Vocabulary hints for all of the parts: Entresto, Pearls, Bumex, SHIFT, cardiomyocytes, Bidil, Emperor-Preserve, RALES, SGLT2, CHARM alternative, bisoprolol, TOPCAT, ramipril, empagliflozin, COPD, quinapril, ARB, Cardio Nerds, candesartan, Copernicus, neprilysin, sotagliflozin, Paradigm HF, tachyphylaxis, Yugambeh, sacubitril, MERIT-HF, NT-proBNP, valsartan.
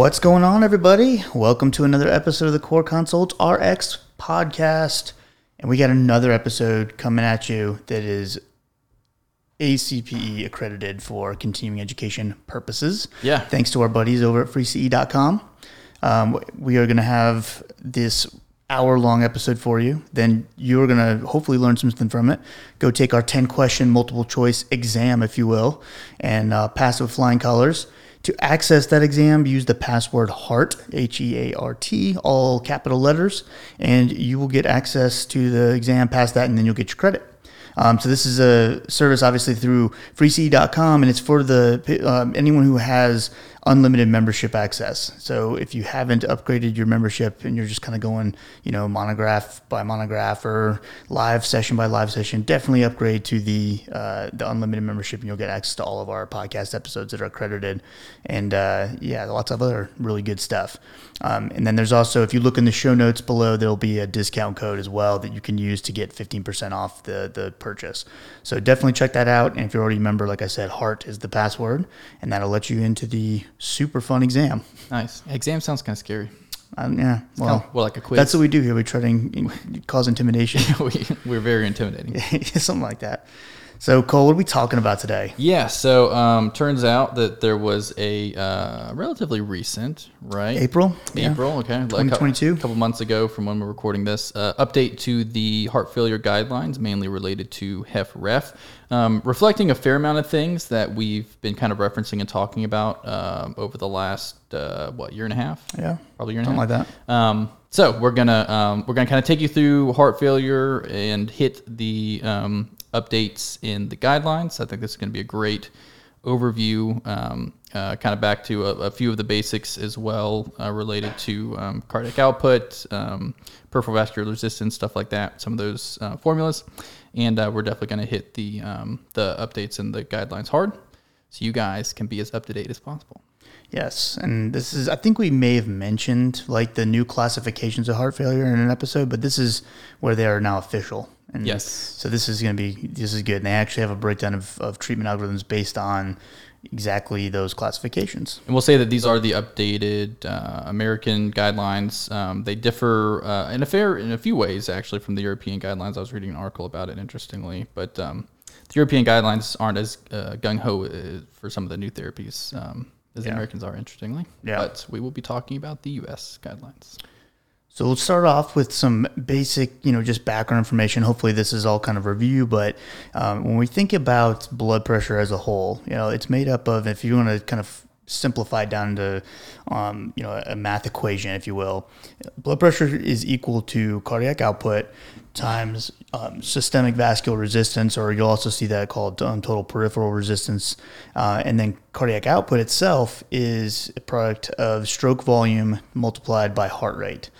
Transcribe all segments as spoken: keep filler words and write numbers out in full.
What's going on, everybody? Welcome to another episode of the CorConsult Rx podcast. And we got another episode coming at you that is A C P E accredited for continuing education purposes. Yeah. Thanks to our buddies over at free C E dot com. Um, we are going to have this hour-long episode for you. Then you're going to hopefully learn something from it. Go take our ten-question multiple-choice exam, if you will, and uh, pass with flying colors. To access that exam, use the password HEART, H E A R T, all capital letters, and you will get access to the exam, pass that, and then you'll get your credit. Um, so this is a service, obviously, through free C E dot com, and it's for the um, anyone who has unlimited membership access. So if you haven't upgraded your membership and you're just kind of going, you know, monograph by monograph or live session by live session, definitely upgrade to the uh, the unlimited membership, and you'll get access to all of our podcast episodes that are accredited, and uh, yeah, lots of other really good stuff. Um, and then there's also, if you look in the show notes below, there'll be a discount code as well that you can use to get fifteen percent off the the purchase. So definitely check that out. And if you're already a member, like I said, HEART is the password, and that'll let you into the super fun exam. Nice. Exam sounds kind of scary. Um, yeah. Well, kind of, well, like a quiz. That's what we do here. We try to in, in, cause intimidation. we, we're very intimidating. Something like that. So, Cole, what are we talking about today? Yeah. So, um, turns out that there was a uh, relatively recent, right? April. April. Yeah. Okay. twenty twenty-two. Like a couple months ago from when we're recording this, uh, update to the heart failure guidelines, mainly related to HFrEF. Um, reflecting a fair amount of things that we've been kind of referencing and talking about um, over the last uh, what year and a half? Yeah, probably year and a half. Something like that. Um, so we're gonna um, we're gonna kind of take you through heart failure and hit the um, updates in the guidelines. I think this is gonna be a great overview. Um, uh, kind of back to a, a few of the basics as well, uh, related to um, cardiac output, um, peripheral vascular resistance, stuff like that. Some of those uh, formulas. And uh, we're definitely going to hit the um, the updates and the guidelines hard, so you guys can be as up to date as possible. Yes, and this is, I think we may have mentioned like the new classifications of heart failure in an episode, but this is where they are now official. And yes. So this is going to be, this is good. And they actually have a breakdown of, of treatment algorithms based on exactly those classifications. And we'll say that these are the updated uh, American guidelines. Um, they differ uh, in a fair, in a few ways, actually, from the European guidelines. I was reading an article about it, interestingly, but um, the European guidelines aren't as uh, gung-ho for some of the new therapies um, as yeah. the Americans are, interestingly. Yeah. But we will be talking about the U S guidelines. So we'll start off with some basic, you know, just background information. Hopefully this is all kind of review, but um, when we think about blood pressure as a whole, you know, it's made up of, if you want to kind of simplify down to, um, you know, a math equation, if you will, blood pressure is equal to cardiac output times um, systemic vascular resistance, or you'll also see that called um, total peripheral resistance. Uh, and then cardiac output itself is a product of stroke volume multiplied by heart rate.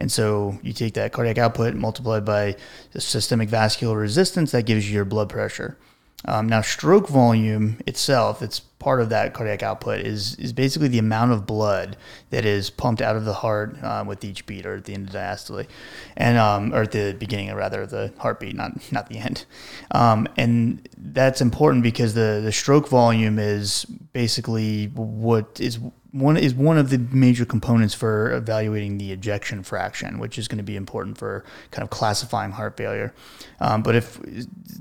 And so you take that cardiac output multiplied by the systemic vascular resistance, that gives you your blood pressure. Um, now, stroke volume itself, it's part of that cardiac output, is is basically the amount of blood that is pumped out of the heart uh, with each beat, or at the end of the diastole, and um, or at the beginning, or rather the heartbeat, not not the end. Um, and that's important because the, the stroke volume is basically what is one is one of the major components for evaluating the ejection fraction, which is going to be important for kind of classifying heart failure. Um, but if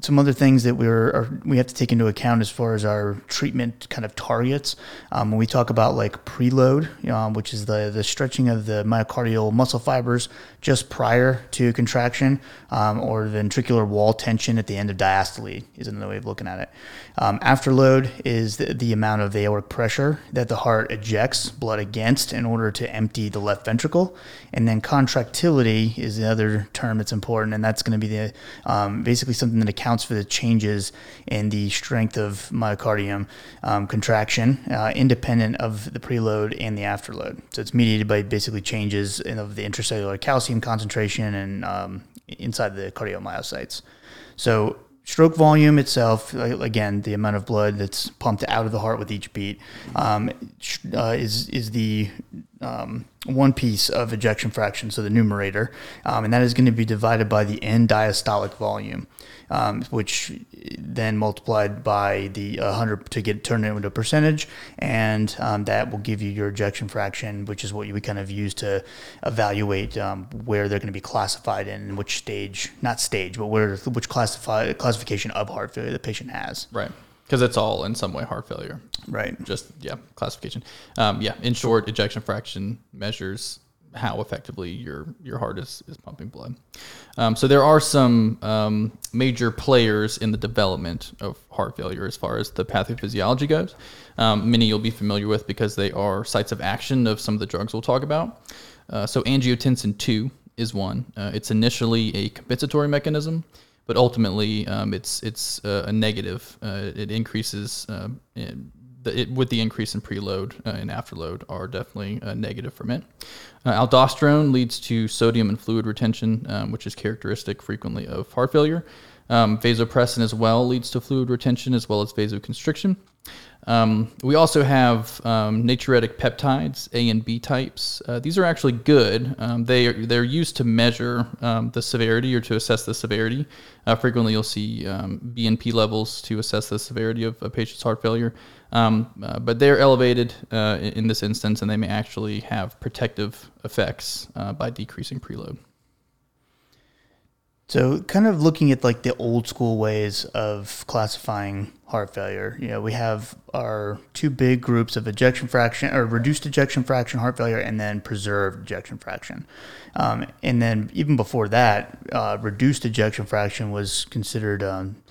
some other things that we're are, we have to take into account as far as our treatment kind of targets, um, when we talk about like preload, um, which is the the stretching of the myocardial muscle fibers just prior to contraction, um, or ventricular wall tension at the end of diastole is another way of looking at it. Um, afterload is the, the amount of aortic pressure that the heart ejects blood against in order to empty the left ventricle. And then contractility is the other term that's important, and that's going to be the um, basically something that accounts for the changes in the strength of myocardium um, contraction uh, independent of the preload and the afterload. So it's mediated by basically changes in of the intracellular calcium concentration and um, inside the cardiomyocytes. So stroke volume itself, again, the amount of blood that's pumped out of the heart with each beat, um, uh, is is the um, one piece of ejection fraction, so the numerator, um, and that is going to be divided by the end diastolic volume, um, which then multiplied by the one hundred to get turned into a percentage, and um, that will give you your ejection fraction, which is what you would kind of use to evaluate um, where they're going to be classified in, in which stage, not stage, but where which classify, classification of heart failure the patient has. Right. Because it's all in some way heart failure. Right. Just, yeah, classification. Um, yeah, in short, ejection fraction measures how effectively your your heart is, is pumping blood. Um, so there are some um, major players in the development of heart failure as far as the pathophysiology goes. Um, many you'll be familiar with because they are sites of action of some of the drugs we'll talk about. Uh, so angiotensin two is one. Uh, it's initially a compensatory mechanism, but ultimately um, it's it's uh, a negative. Uh, it increases, uh, it, it, with the increase in preload uh, and afterload are definitely a negative for men. Uh, aldosterone leads to sodium and fluid retention, um, which is characteristic frequently of heart failure. Um, vasopressin as well leads to fluid retention as well as vasoconstriction. Um, we also have um, natriuretic peptides, A and B types. Uh, these are actually good. Um, they are, they're used to measure um, the severity or to assess the severity. Uh, frequently, you'll see um, B N P levels to assess the severity of a patient's heart failure. Um, uh, but they're elevated uh, in this instance, and they may actually have protective effects uh, by decreasing preload. So kind of looking at like the old school ways of classifying heart failure, you know, we have our two big groups of ejection fraction or reduced ejection fraction heart failure and then preserved ejection fraction. Um, and then even before that, uh, reduced ejection fraction was considered um,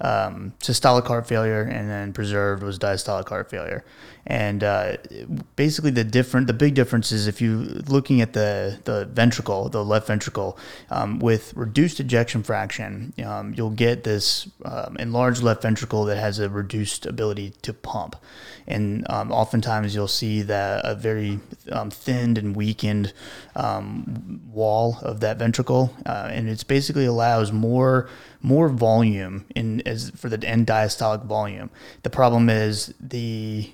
um, systolic heart failure, and then preserved was diastolic heart failure. And uh, basically the different, the big difference is if you looking at the, the ventricle, the left ventricle, um, with reduced ejection fraction, um, you'll get this um, enlarged left ventricle that has a reduced ability to pump. And um, oftentimes you'll see that a very um, thinned and weakened um, wall of that ventricle, uh, and it's basically allows more more volume in as for the end diastolic volume. The problem is the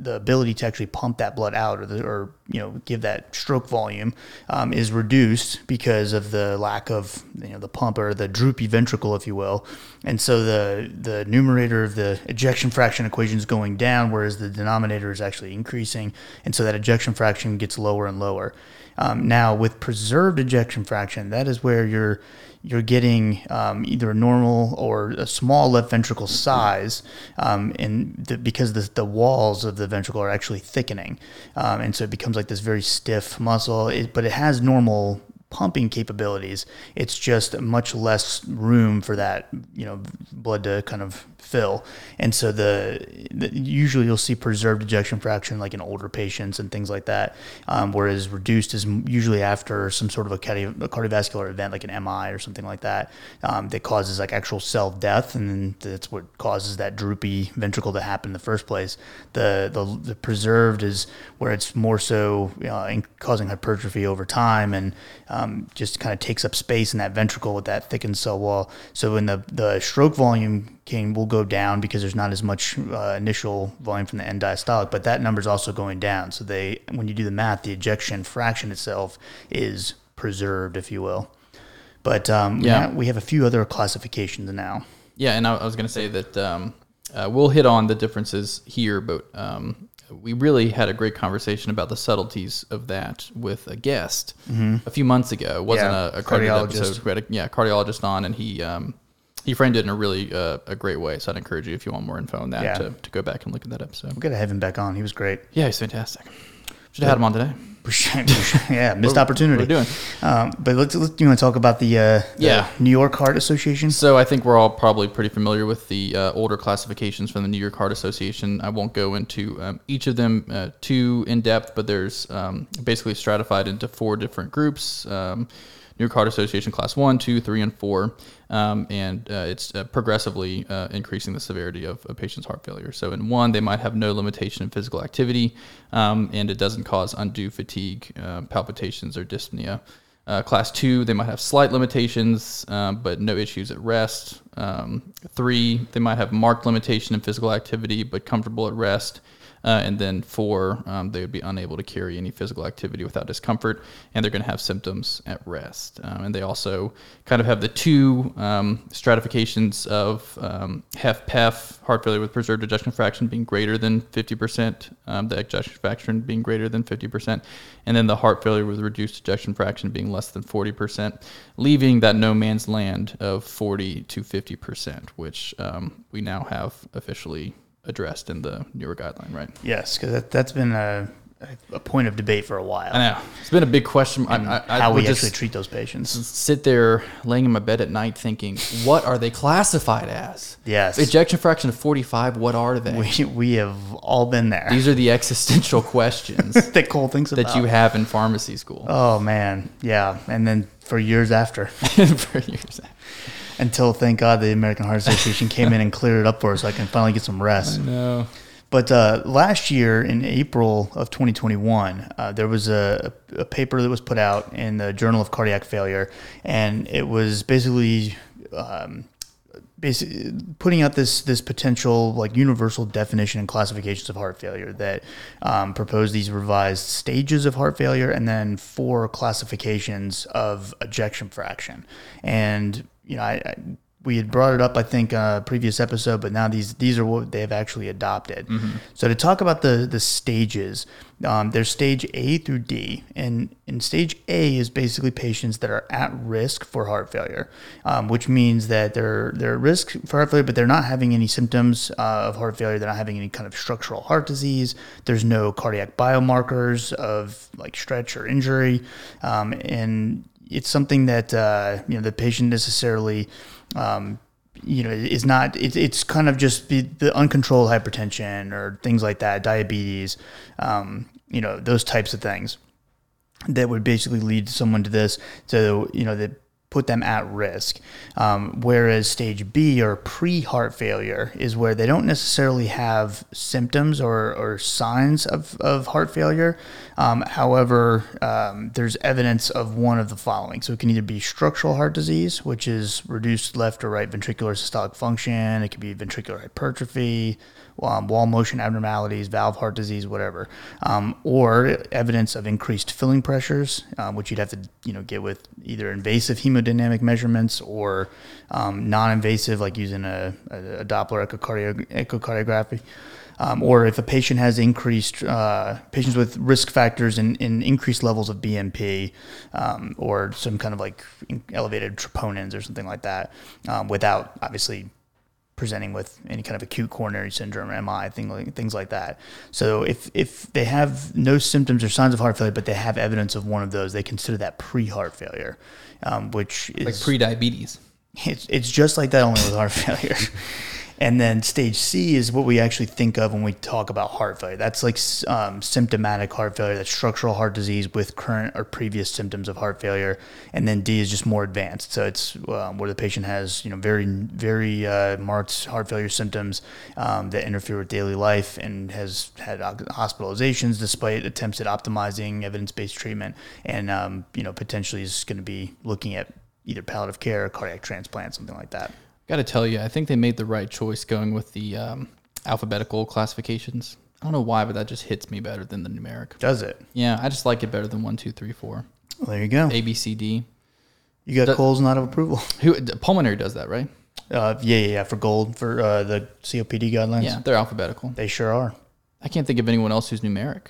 the ability to actually pump that blood out, or, the, or you know, give that stroke volume um, is reduced because of the lack of, you know, the pump or the droopy ventricle, if you will. And so the the numerator of the ejection fraction equation is going down, whereas the denominator is actually increasing. And so that ejection fraction gets lower and lower. Um, now with preserved ejection fraction, that is where you're you're getting um, either a normal or a small left ventricle size, um, and the, because the, the walls of the ventricle are actually thickening, um, and so it becomes like this very stiff muscle. It, but it has normal pumping capabilities. It's just much less room for that, you know, blood to kind of fill. And so the, the usually you'll see preserved ejection fraction like in older patients and things like that, um, whereas reduced is usually after some sort of a, cardio, a cardiovascular event like an M I or something like that, um, that causes like actual cell death, and that's what causes that droopy ventricle to happen in the first place. The the, the preserved is where it's more so uh, in causing hypertrophy over time, and um, just kind of takes up space in that ventricle with that thickened cell wall. So when the the stroke volume Can, will go down because there's not as much uh, initial volume from the end diastolic, but that number is also going down. So they, when you do the math, the ejection fraction itself is preserved, if you will. But um, yeah. we have a few other classifications now. Yeah, and I, I was going to say that um, uh, we'll hit on the differences here, but um, we really had a great conversation about the subtleties of that with a guest mm-hmm. a few months ago. It wasn't yeah, a, a cardiologist. Episode. We had a, yeah, cardiologist on, and he... Um, He framed it in a really uh, a great way, so I'd encourage you, if you want more info on that, yeah. to, to go back and look at that episode. We've got to have him back on. He was great. Yeah, he's fantastic. Should have yeah. had him on today. yeah, missed what, opportunity. What are we doing? Um, but let's, let's, you want to talk about the, uh, the yeah. New York Heart Association? So I think we're all probably pretty familiar with the uh, older classifications from the New York Heart Association. I won't go into um, each of them uh, too in-depth, but there's um, basically stratified into four different groups. Um New York Heart Association Class one, two, three, and four, um, and uh, it's uh, progressively uh, increasing the severity of a patient's heart failure. So in one, they might have no limitation in physical activity, um, and it doesn't cause undue fatigue, uh, palpitations, or dyspnea. Uh, class two, they might have slight limitations, um, but no issues at rest. Um, three, they might have marked limitation in physical activity, but comfortable at rest. Uh, and then four, um, they would be unable to carry any physical activity without discomfort, and they're going to have symptoms at rest. Um, and they also kind of have the two um, stratifications of um, H E F P E F, heart failure with preserved ejection fraction being greater than fifty percent, um, the ejection fraction being greater than fifty percent, and then the heart failure with reduced ejection fraction being less than forty percent, leaving that no man's land of forty to fifty percent, which um, we now have officially addressed in the newer guideline, right? Yes, because that, that's been a, a point of debate for a while. I know. It's been a big question. I, I, how I we actually treat those patients. Sit there laying in my bed at night thinking, what are they classified as? Yes. Ejection fraction of forty-five, what are they? We, we have all been there. These are the existential questions that Cole thinks about. That you have in pharmacy school. Oh, man. Yeah. And then for years after. for years after. Until, thank God, the American Heart Association came in and cleared it up for us so I can finally get some rest. I know. But uh, last year, in April of twenty twenty-one, uh, there was a, a paper that was put out in the Journal of Cardiac Failure, and it was basically um, basically putting out this this potential like universal definition and classifications of heart failure that um, proposed these revised stages of heart failure and then four classifications of ejection fraction. And you know, I, I we had brought it up, I think, uh, previous episode, but now these these are what they have actually adopted. Mm-hmm. So to talk about the the stages, um, there's stage A through D, and in stage A is basically patients that are at risk for heart failure, um, which means that they're they're at risk for heart failure, but they're not having any symptoms uh, of heart failure. They're not having any kind of structural heart disease. There's no cardiac biomarkers of like stretch or injury, um, and it's something that uh, you know the patient necessarily, um, you know, is not. It, it's kind of just the, the uncontrolled hypertension or things like that, diabetes, um, you know, those types of things that would basically lead someone to this. So you know that put them at risk. Um, whereas stage B or pre-heart failure is where they don't necessarily have symptoms or, or signs of, of heart failure. Um, however, um, there's evidence of one of the following. So it can either be structural heart disease, which is reduced left or right ventricular systolic function. It could be ventricular hypertrophy, um, wall motion abnormalities, valve heart disease, whatever. Um, or evidence of increased filling pressures, um, which you'd have to you know get with either invasive hemodynamic dynamic measurements or um, non-invasive, like using a, a Doppler echocardi- echocardiography, um, or if a patient has increased uh, patients with risk factors and in, in increased levels of B M P um, or some kind of like elevated troponins or something like that, um, without obviously presenting with any kind of acute coronary syndrome or M I, thing like, things like that. So if if they have no symptoms or signs of heart failure, but they have evidence of one of those, they consider that pre-heart failure, um, which is... like pre-diabetes. It's, it's just like that, only with heart failure. And then stage C is what we actually think of when we talk about heart failure. That's like um, symptomatic heart failure. That's structural heart disease with current or previous symptoms of heart failure. And then D is just more advanced. So it's um, where the patient has, you know, very, very uh, marked heart failure symptoms um, that interfere with daily life and has had hospitalizations despite attempts at optimizing evidence-based treatment. And, um, you know, potentially is going to be looking at either palliative care or cardiac transplant, something like that. Got to tell you, I think they made the right choice going with the um, alphabetical classifications. I don't know why, but that just hits me better than the numeric. Does it? Yeah, I just like it better than one, two, three, four. Well, there you go. A, B, C, D. You got does, Cole's nod of approval. Who pulmonary does that, right? Uh, yeah, yeah, yeah. For GOLD, for uh, the C O P D guidelines. Yeah, they're alphabetical. They sure are. I can't think of anyone else who's numeric.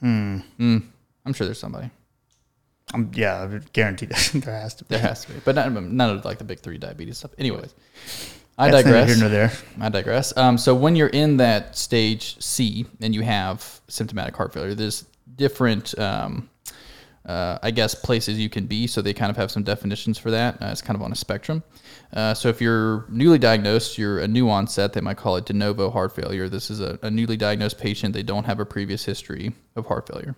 Hmm. Mm. I'm sure there's somebody. Um, yeah, I guarantee that there has to be. There has to be, but not, none of like the big three diabetes stuff. Anyways, I That's digress. Here nor there. I digress. Um, so when you're in that stage C and you have symptomatic heart failure, there's different, um, uh, I guess, places you can be. So they kind of have some definitions for that. Uh, it's kind of on a spectrum. Uh, so if you're newly diagnosed, you're a new onset, they might call it de novo heart failure. This is a, a newly diagnosed patient. They don't have a previous history of heart failure.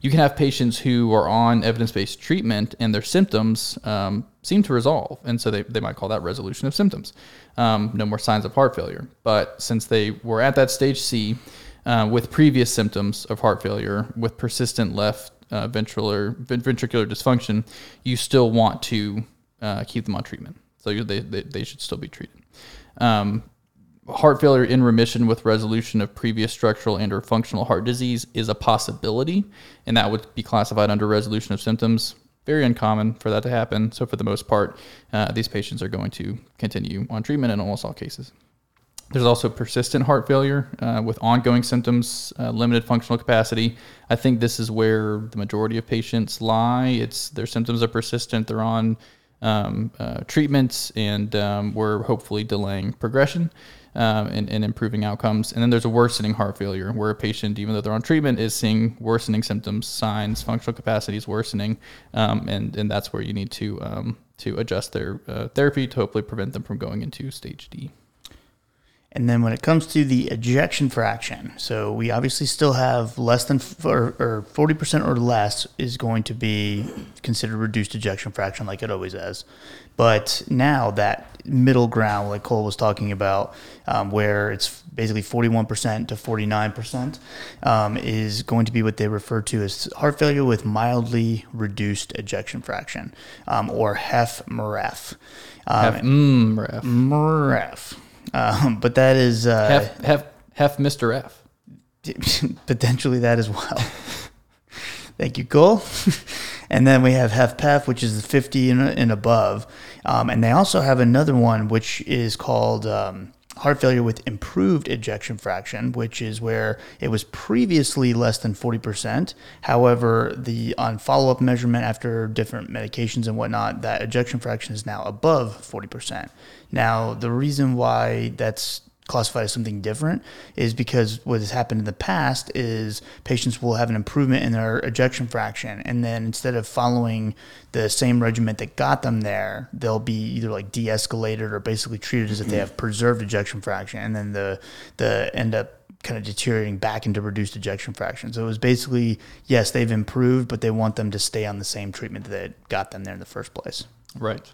You can have patients who are on evidence-based treatment and their symptoms um, seem to resolve. And so they, they might call that resolution of symptoms. Um, no more signs of heart failure. But since they were at that stage C uh, with previous symptoms of heart failure, with persistent left uh, ventricular, ventricular dysfunction, you still want to uh, keep them on treatment. So they, they, they should still be treated. Um, heart failure in remission with resolution of previous structural and or functional heart disease is a possibility, and that would be classified under resolution of symptoms. Very uncommon for that to happen. So for the most part, uh, these patients are going to continue on treatment in almost all cases. There's also persistent heart failure uh, with ongoing symptoms, uh, limited functional capacity. I think this is where the majority of patients lie. It's their symptoms are persistent. They're on um, uh, treatments, and um, we're hopefully delaying progression um, and, and improving outcomes. And then there's a worsening heart failure where a patient, even though they're on treatment, is seeing worsening symptoms, signs, functional capacity is worsening, um, and and that's where you need to um, to adjust their uh, therapy to hopefully prevent them from going into stage D. And then when it comes to the ejection fraction, so we obviously still have less than f- or, or forty percent or less is going to be considered reduced ejection fraction like it always is. But now that middle ground, like Cole was talking about, um, where it's basically forty-one percent to forty-nine percent um, is going to be what they refer to as heart failure with mildly reduced ejection fraction, um, or HEF-MEREF. Um, HEF-MEREF. MEREF. Um, but that is... Uh, Hef, Hef, Hef Mister F. Potentially that as well. Thank you, Cole. And then we have HEF-PEF, which is fifty and, and above. Um, and they also have another one, which is called um, heart failure with improved ejection fraction, which is where it was previously less than forty percent. However, the on follow-up measurement after different medications and whatnot, that ejection fraction is now above forty percent. Now, the reason why that's classified as something different is because what has happened in the past is patients will have an improvement in their ejection fraction, and then instead of following the same regimen that got them there, they'll be either like de-escalated or basically treated as if they have preserved ejection fraction, and then the the end up kind of deteriorating back into reduced ejection fraction. So it was basically, yes, they've improved, but they want them to stay on the same treatment that got them there in the first place. Right.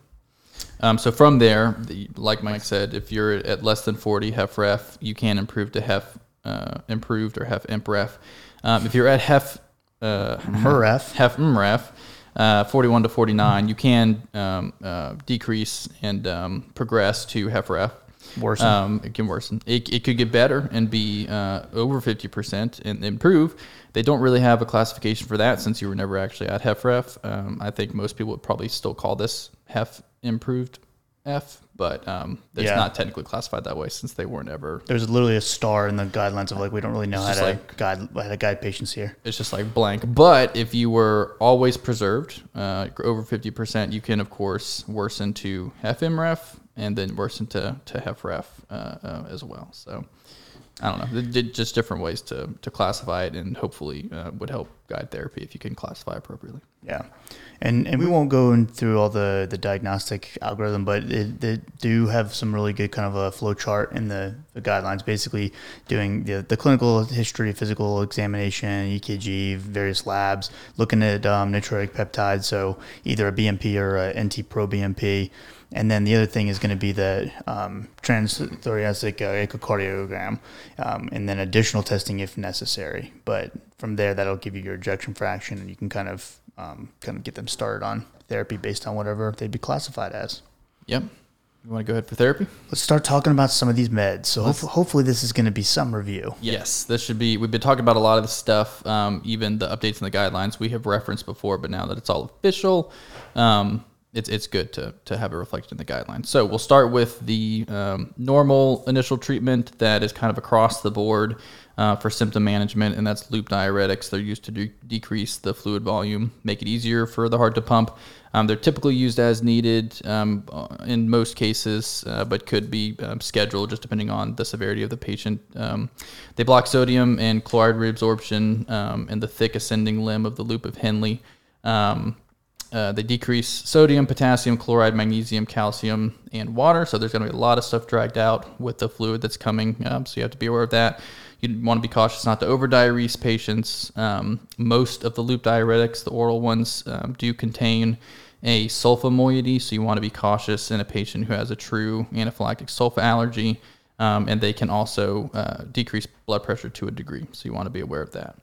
Um, so from there, the, like Mike said, if you're at less than forty HEF-REF, you can improve to HEF uh, improved or HEF-IMP-REF. Um, if you're at HEF uh, MEREF, HEF-MEREF, uh, forty-one to forty-nine, you can um, uh, decrease and um, progress to HEF-REF. Worsen. Um, it can worsen. It, it could get better and be uh, over fifty percent and improve. They don't really have a classification for that since you were never actually at HEF-REF. Um, I think most people would probably still call this HEF improved F, but um, it's yeah. not technically classified that way since they weren't ever. There's literally a star in the guidelines of like, we don't really know how to, like, guide, how to guide patients here. It's just like blank. But if you were always preserved, uh, over fifty percent, you can, of course, worsen to HEF-IMREF and then worsen to, to HEF-REF uh, uh, as well. So I don't know. They're just different ways to, to classify it, and hopefully uh, would help guide therapy if you can classify appropriately. Yeah. And and we won't go in through all the, the diagnostic algorithm, but it, they do have some really good kind of a flow chart in the, the guidelines, basically doing the, the clinical history, physical examination, E K G, various labs, looking at um, natriuretic peptides, so either a B M P or a N T-proBNP. And then the other thing is going to be the um, transthoracic uh, echocardiogram, um, and then additional testing if necessary. But from there, that'll give you your ejection fraction, and you can kind of um, kind of get them started on therapy based on whatever they'd be classified as. Yep. You want to go ahead for therapy? Let's start talking about some of these meds. So hopefully, hopefully this is going to be some review. Yes, this should be. We've been talking about a lot of this stuff, um, even the updates and the guidelines we have referenced before, but now that it's all official, um, it's it's good to to have it reflected in the guidelines. So we'll start with the um, normal initial treatment that is kind of across the board uh, for symptom management, and that's loop diuretics. They're used to de- decrease the fluid volume, make it easier for the heart to pump. Um, they're typically used as needed um, in most cases, uh, but could be um, scheduled just depending on the severity of the patient. Um, they block sodium and chloride reabsorption um, in the thick ascending limb of the loop of Henle. Um, Uh, they decrease sodium, potassium, chloride, magnesium, calcium, and water. So there's going to be a lot of stuff dragged out with the fluid that's coming. Um, so you have to be aware of that. You want to be cautious not to overdiurese patients. Um, most of the loop diuretics, the oral ones, um, do contain a sulfa moiety. So you want to be cautious in a patient who has a true anaphylactic sulfa allergy. Um, and they can also uh, decrease blood pressure to a degree. So you want to be aware of that.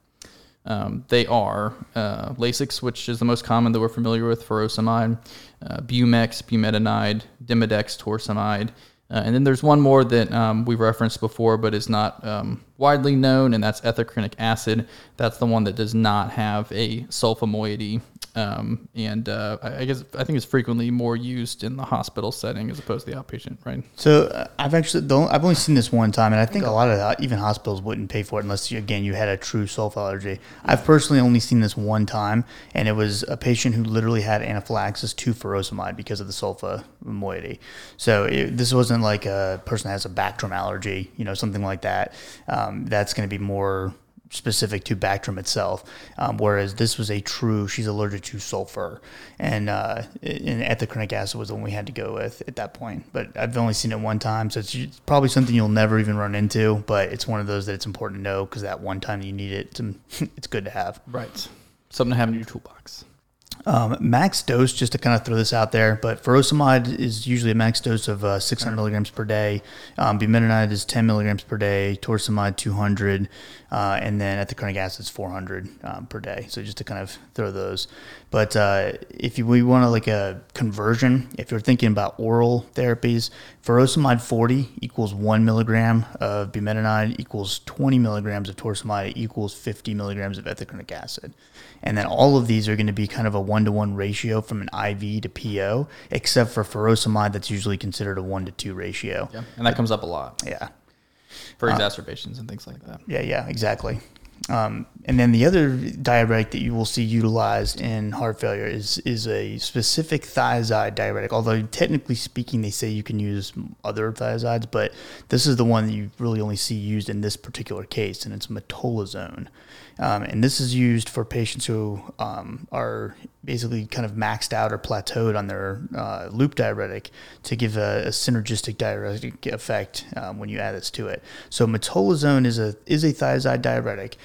Um, they are uh, Lasix, which is the most common that we're familiar with, furosemide, uh, Bumex, bumetanide, Demodex, torsemide, Uh, and then there's one more that um, we referenced before, but is not um, widely known, and that's ethocrinic acid. That's the one that does not have a sulfa moiety, um, and uh, I guess I think it's frequently more used in the hospital setting as opposed to the outpatient, right? So uh, I've actually don't, I've only seen this one time, and I think a lot of the, even hospitals wouldn't pay for it unless you, again you had a true sulfa allergy. I've personally only seen this one time, and it was a patient who literally had anaphylaxis to furosemide because of the sulfa moiety. So it, this wasn't like a person that has a Bactrim allergy, you know, something like that. Um, that's going to be more specific to Bactrim itself. Um, whereas this was a true, she's allergic to sulfur, and, uh, and ethocrinic acid was the one we had to go with at that point, but I've only seen it one time. So it's, it's probably something you'll never even run into, but it's one of those that it's important to know, because that one time you need it, it's, it's good to have. Right. Something to have in your toolbox. Um, max dose, just to kind of throw this out there, but furosemide is usually a max dose of uh, six hundred milligrams per day. Um, bumetanide is ten milligrams per day, torsemide two hundred, uh, and then ethocrinic acid is four hundred um, per day. So just to kind of throw those. But uh, if you, we want to like a conversion, if you're thinking about oral therapies, furosemide forty equals one milligram of bumetanide equals twenty milligrams of torsemide equals fifty milligrams of ethocrinic acid. And then all of these are going to be kind of a one-to-one ratio from an I V to P O, except for furosemide, that's usually considered a one-to-two ratio. Yeah, and that but, comes up a lot. Yeah. For exacerbations uh, and things like that. Yeah, yeah, exactly. Um, and then the other diuretic that you will see utilized in heart failure is is a specific thiazide diuretic, although technically speaking they say you can use other thiazides, but this is the one that you really only see used in this particular case, and it's metolazone. Um, and this is used for patients who um, are basically kind of maxed out or plateaued on their uh, loop diuretic to give a, a synergistic diuretic effect um, when you add this to it. So metolazone is a is a thiazide diuretic,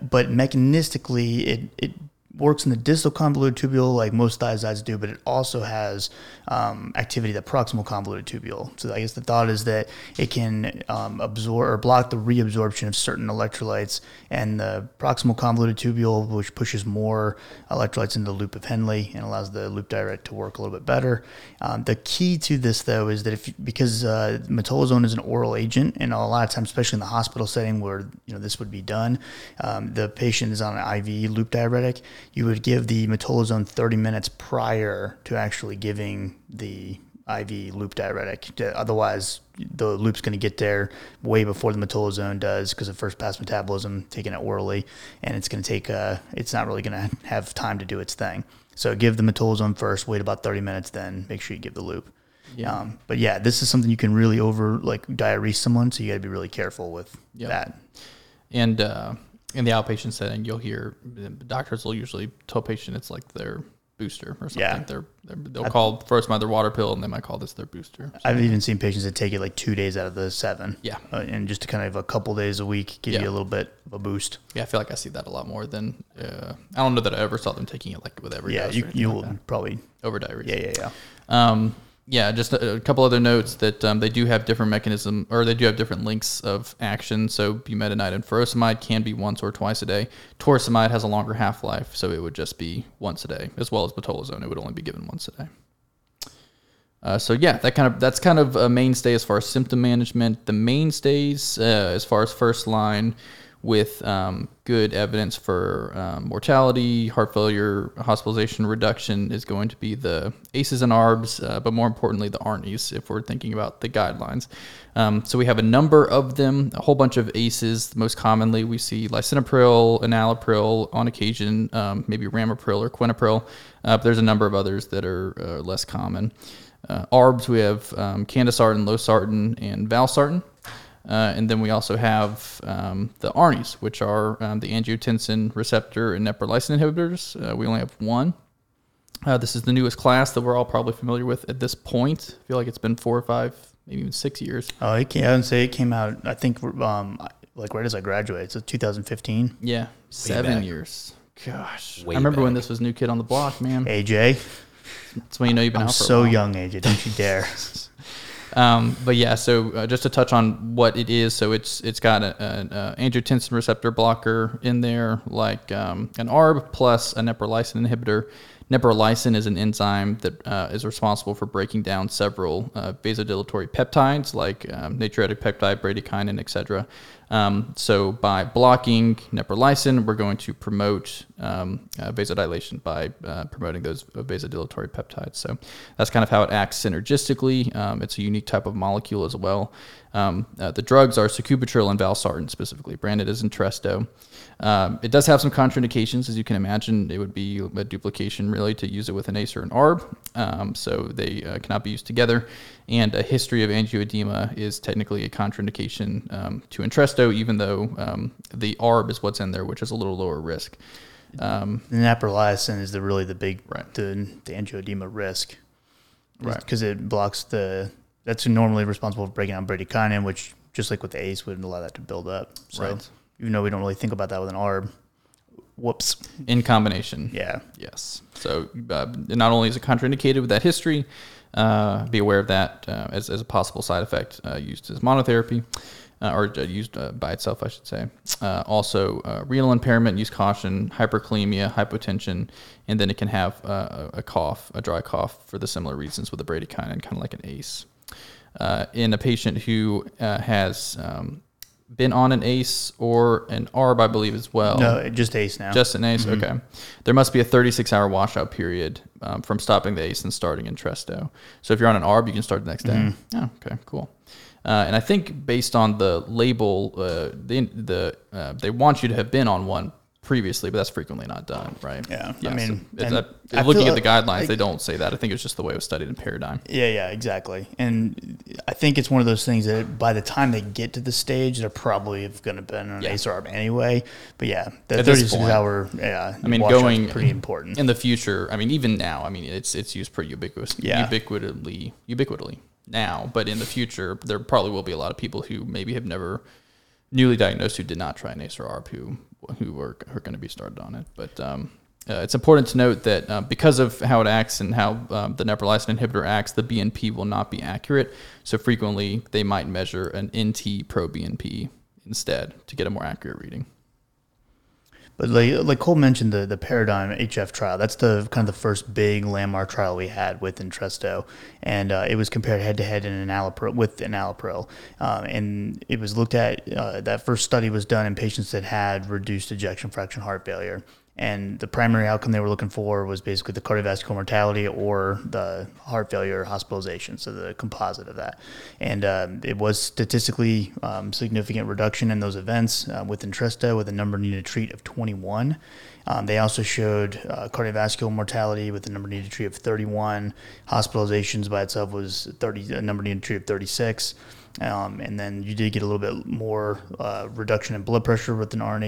but mechanistically it it works in the distal convoluted tubule like most thiazides do, but it also has um, activity that proximal convoluted tubule. So I guess the thought is that it can um, absorb or block the reabsorption of certain electrolytes, and the proximal convoluted tubule, which pushes more electrolytes into the loop of Henle and allows the loop diuretic to work a little bit better. Um, the key to this, though, is that if because uh, metolazone is an oral agent, and a lot of times, especially in the hospital setting where you know this would be done, um, the patient is on an I V loop diuretic. You would give the metolazone thirty minutes prior to actually giving the I V loop diuretic. Otherwise, the loop's going to get there way before the metolazone does because of first-pass metabolism, taking it orally, and it's going to take uh, it's not really going to have time to do its thing. So give the metolazone first, wait about thirty minutes, then make sure you give the loop. Yeah. Um, but yeah, this is something you can really over like diurese someone, so you got to be really careful with yep. that. And uh in the outpatient setting, you'll hear doctors will usually tell patient it's like their booster or something. Yeah. They're, they're, they'll I've, call first my their water pill, and they might call this their booster. I've even seen patients that take it like two days out of the seven. Yeah. Uh, and just to kind of a couple days a week, give yeah. you a little bit of a boost. Yeah, I feel like I see that a lot more than uh, – I don't know that I ever saw them taking it like with every yeah, dose. Yeah, you, you like will that. Probably – over diarrhea. Yeah, yeah, yeah. Um, yeah, just a, a couple other notes that um, they do have different mechanism, or they do have different links of action. So bumetanide and furosemide can be once or twice a day. Torsemide has a longer half-life, so it would just be once a day, as well as metolazone. It would only be given once a day. Uh, so yeah, that kind of that's kind of a mainstay as far as symptom management. The mainstays uh, as far as first line with um, good evidence for um, mortality, heart failure, hospitalization reduction is going to be the A C Es and A R Bs, uh, but more importantly, the A R N Is, if we're thinking about the guidelines. Um, so we have a number of them, a whole bunch of A C Es. Most commonly, we see lisinopril, enalapril, on occasion, um, maybe ramipril or quinapril. Uh, but there's a number of others that are uh, less common. Uh, A R Bs, we have um, candesartan, losartan, and valsartan. Uh, and then we also have um, the A R N Is, which are um, the angiotensin receptor and neprilysin inhibitors. Uh, we only have one. Uh, this is the newest class that we're all probably familiar with at this point. I feel like it's been four or five, maybe even six years. Oh, it came, I would say it came out, I think, um, like right as I graduated. So two thousand fifteen. Yeah, way seven back. Years. Gosh. Way I remember back. When this was New Kid on the Block, man. A J. That's when you know you've been I'm out for so a while. Young, A J. Don't you dare. Um, but yeah, so uh, just to touch on what it is, so it's it's got an angiotensin receptor blocker in there, like um, an A R B plus a neprilysin inhibitor. Neprilysin is an enzyme that uh, is responsible for breaking down several uh, vasodilatory peptides like um, natriuretic peptide, bradykinin, et cetera. Um, so by blocking neprilysin, we're going to promote um, uh, vasodilation by uh, promoting those vasodilatory peptides. So that's kind of how it acts synergistically. Um, it's a unique type of molecule as well. Um, uh, the drugs are sacubitril and valsartan specifically, branded as Entresto. Um, it does have some contraindications, as you can imagine. It would be a duplication really to use it with an A C E or an A R B. Um, so they uh, cannot be used together. And a history of angioedema is technically a contraindication um, to Entresto, even though um, the A R B is what's in there, which is a little lower risk. Um, and neprilysin is the, really the big, right. the, the angioedema risk. Right. Because it blocks the, that's normally responsible for breaking down bradykinin, which just like with the A C E wouldn't allow that to build up. So right. Even though we don't really think about that with an A R B. Whoops. In combination. Yeah. Yes. So uh, not only is it contraindicated with that history, uh, be aware of that uh, as, as a possible side effect uh, used as monotherapy, uh, or used uh, by itself, I should say. Uh, also, uh, renal impairment, use caution, hyperkalemia, hypotension, and then it can have uh, a cough, a dry cough for the similar reasons with a bradykinin, kind of like an A C E. Uh, in a patient who uh, has... Um, been on an A C E or an A R B, I believe, as well. No, just A C E now. Just an A C E, mm-hmm. Okay. There must be a thirty-six hour washout period um, from stopping the A C E and starting Entresto. So if you're on an A R B, you can start the next day. Mm-hmm. Oh, okay, cool. Uh, and I think based on the label, uh, they, the, uh, they want you to have been on one previously, but that's frequently not done, right? Yeah, yeah I mean, so it's, I, I looking at like, the guidelines, like, they don't say that. I think it's just the way it was studied in Paradigm. Yeah, yeah, exactly. And I think it's one of those things that by the time they get to the stage, they're probably going to be in an yeah. A C E or A R B anyway. But yeah, the thirty-six hour, yeah, I mean, going pretty important in the future. I mean, even now, I mean, it's it's used pretty ubiquitous, yeah. ubiquitously, ubiquitously now. But in the future, there probably will be a lot of people who maybe have never newly diagnosed who did not try an A C E or A R B who. who are, are going to be started on it. But um, uh, it's important to note that uh, because of how it acts and how um, the neprilysin inhibitor acts, the B N P will not be accurate. So frequently they might measure an N T pro B N P instead to get a more accurate reading. But like, like Cole mentioned, the, the Paradigm H F trial, that's the kind of the first big landmark trial we had with Entresto. And uh, it was compared head-to-head in an Allopril, with an Allopril. Um, and it was looked at, uh, that first study was done in patients that had reduced ejection fraction heart failure. And the primary outcome they were looking for was basically the cardiovascular mortality or the heart failure hospitalization, so the composite of that. And um, it was statistically um, significant reduction in those events uh, with Entresto, with a number needed to treat of twenty-one. Um, they also showed uh, cardiovascular mortality with a number needed to treat of thirty-one. Hospitalizations by itself was thirty, a number needed to treat of thirty-six. Um, and then you did get a little bit more uh, reduction in blood pressure with an A R N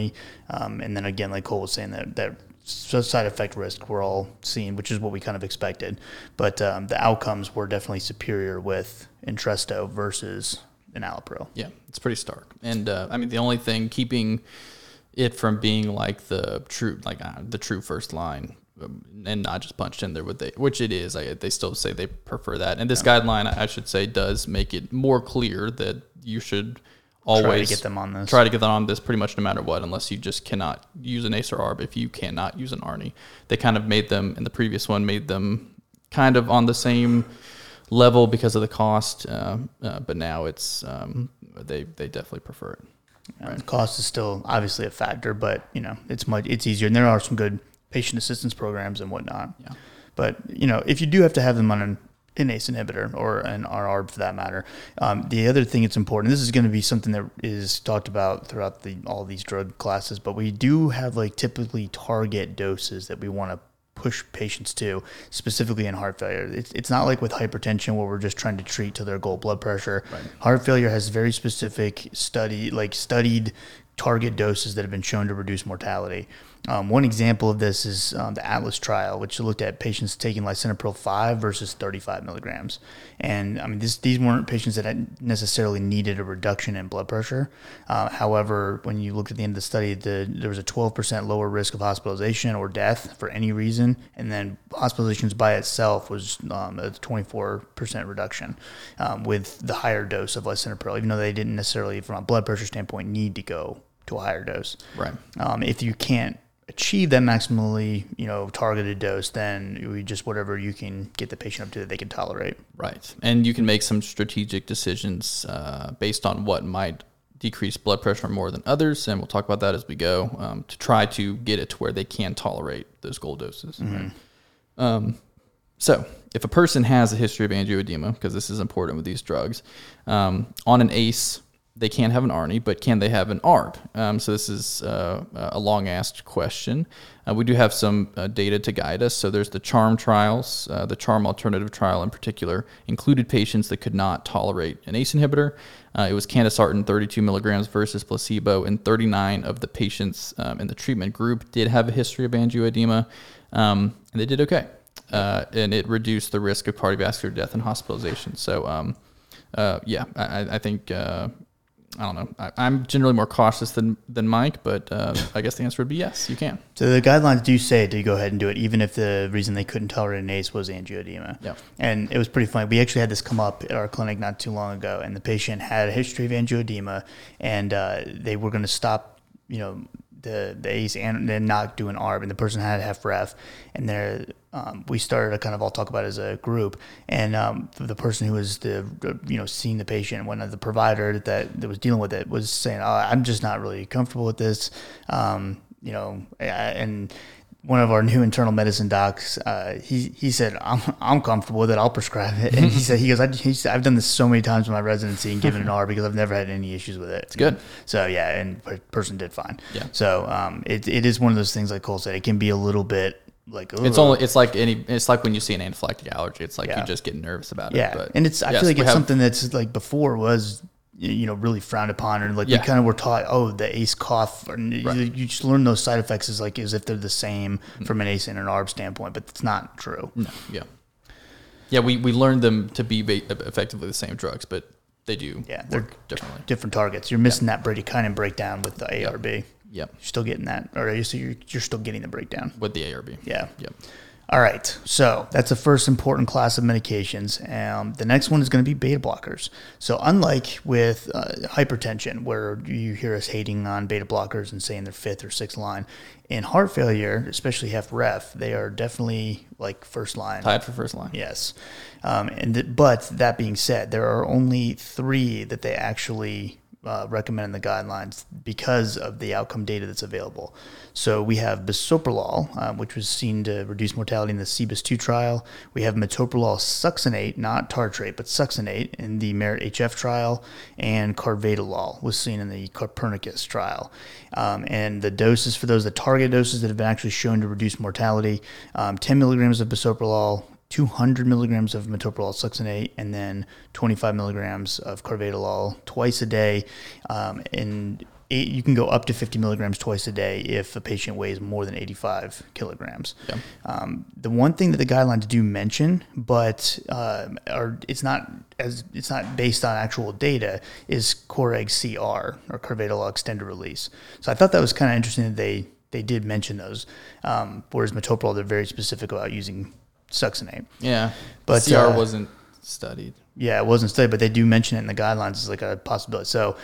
I. Um, and then again, like Cole was saying, that, that side effect risk we're all seeing, which is what we kind of expected. But um, the outcomes were definitely superior with Entresto versus an Allopril. Yeah, it's pretty stark. And uh, I mean, the only thing keeping it from being like the true, like uh, the true first line. And not just punched in there with they, which it is. I, they still say they prefer that, and this yeah. guideline, I should say, does make it more clear that you should always try to get them on this. Try to get them on this, pretty much no matter what, unless you just cannot use an A C E or A R B. If you cannot use an A R N I, they kind of made them in the previous one made them kind of on the same level because of the cost, uh, uh, but now it's um, they they definitely prefer it. Yeah, right. The cost is still obviously a factor, but you know it's much it's easier, and there are some good patient assistance programs and whatnot. Yeah. But, you know, if you do have to have them on an, an A C E inhibitor or an A R B for that matter, um, the other thing that's important, this is going to be something that is talked about throughout the all these drug classes, but we do have like typically target doses that we want to push patients to, specifically in heart failure. It's, it's not like with hypertension where we're just trying to treat to their goal blood pressure. Right. Heart failure has very specific study, like studied target doses that have been shown to reduce mortality. Um, one example of this is um, the ATLAS trial, which looked at patients taking lisinopril five versus thirty-five milligrams. And I mean, this, these weren't patients that had necessarily needed a reduction in blood pressure. Uh, however, when you looked at the end of the study, the, there was a twelve percent lower risk of hospitalization or death for any reason. And then hospitalizations by itself was um, a twenty-four percent reduction um, with the higher dose of lisinopril, even though they didn't necessarily, from a blood pressure standpoint, need to go to a higher dose. Right. Um, if you can't achieve that maximally, you know, targeted dose, then we just whatever you can get the patient up to that they can tolerate. Right. And you can make some strategic decisions uh, based on what might decrease blood pressure more than others. And we'll talk about that as we go um, to try to get it to where they can tolerate those goal doses. Mm-hmm. Right? Um, so if a person has a history of angioedema, because this is important with these drugs, um, on an A C E, they can't have an ARNI, but can they have an A R B? Um, so this is uh, a long-asked question. Uh, we do have some uh, data to guide us. So there's the CHARM trials. Uh, the CHARM alternative trial in particular included patients that could not tolerate an A C E inhibitor. Uh, it was candesartan thirty-two milligrams versus placebo, and thirty-nine of the patients um, in the treatment group did have a history of angioedema, um, and they did okay. Uh, and it reduced the risk of cardiovascular death and hospitalization. So um, uh, yeah, I, I think... Uh, I don't know. I, I'm generally more cautious than, than Mike, but uh, I guess the answer would be yes, you can. So the guidelines do say to go ahead and do it, even if the reason they couldn't tolerate an A C E was angioedema. Yeah. And it was pretty funny. We actually had this come up at our clinic not too long ago, and the patient had a history of angioedema, and uh, they were going to stop, you know, the, the A C E and then not do an A R B, and the person had HFrEF, and they're... Um, we started to kind of all talk about it as a group, and um, the person who was the you know seeing the patient, one of the provider that, that was dealing with it was saying, "Oh, I'm just not really comfortable with this," um, you know, and. One of our new internal medicine docs, uh, he he said, I'm I'm comfortable with it. I'll prescribe it. And he said, he goes, I, he said, I've done this so many times in my residency and given an R because I've never had any issues with it. It's good. So yeah, and the person did fine. Yeah. So um, it it is one of those things, like Cole said, it can be a little bit like Ooh. it's only it's like any it's like when you see an anaphylactic allergy, it's like yeah. you just get nervous about it. Yeah. But and it's I yes, feel like it's have, something that's like before was. you know, really frowned upon, or like yeah. we kind of were taught, oh, the A C E cough, or right. you, you just learn those side effects as like as if they're the same mm-hmm. from an A C E and an A R B standpoint, but it's not true. No, yeah, yeah, we we learned them to be effectively the same drugs, but they do yeah, they're differently. T- different targets. You're missing yeah. that bradykinin breakdown with the A R B. Yep. yep, you're still getting that, or so you're you're still getting the breakdown with the A R B. Yeah, yep. All right, so that's the first important class of medications. Um, the next one is going to be beta blockers. So unlike with uh, hypertension, where you hear us hating on beta blockers and saying they're fifth or sixth line, in heart failure, especially HFrEF, they are definitely like first line. Tied for first line. Yes. Um, and th- but that being said, there are only three that they actually uh, recommend in the guidelines because of the outcome data that's available. So we have bisoprolol, uh, which was seen to reduce mortality in the C I B I S two trial. We have metoprolol succinate, not tartrate, but succinate in the MERIT-H F trial, and carvedilol was seen in the Copernicus trial. Um, and the doses for those, the target doses that have been actually shown to reduce mortality, um, ten milligrams of bisoprolol, two hundred milligrams of metoprolol succinate, and then twenty-five milligrams of carvedilol twice a day. Um, and Eight, you can go up to fifty milligrams twice a day if a patient weighs more than eighty-five kilograms. Yeah. Um, the one thing that the guidelines do mention, but uh, are, it's not as it's not based on actual data, is Coreg C R, or carvedilol extended release. So I thought that was kind of interesting that they they did mention those. Um, whereas metoprolol, they're very specific about using succinate. Yeah, but C R uh, wasn't studied. Yeah, it wasn't studied, but they do mention it in the guidelines as like a possibility. So.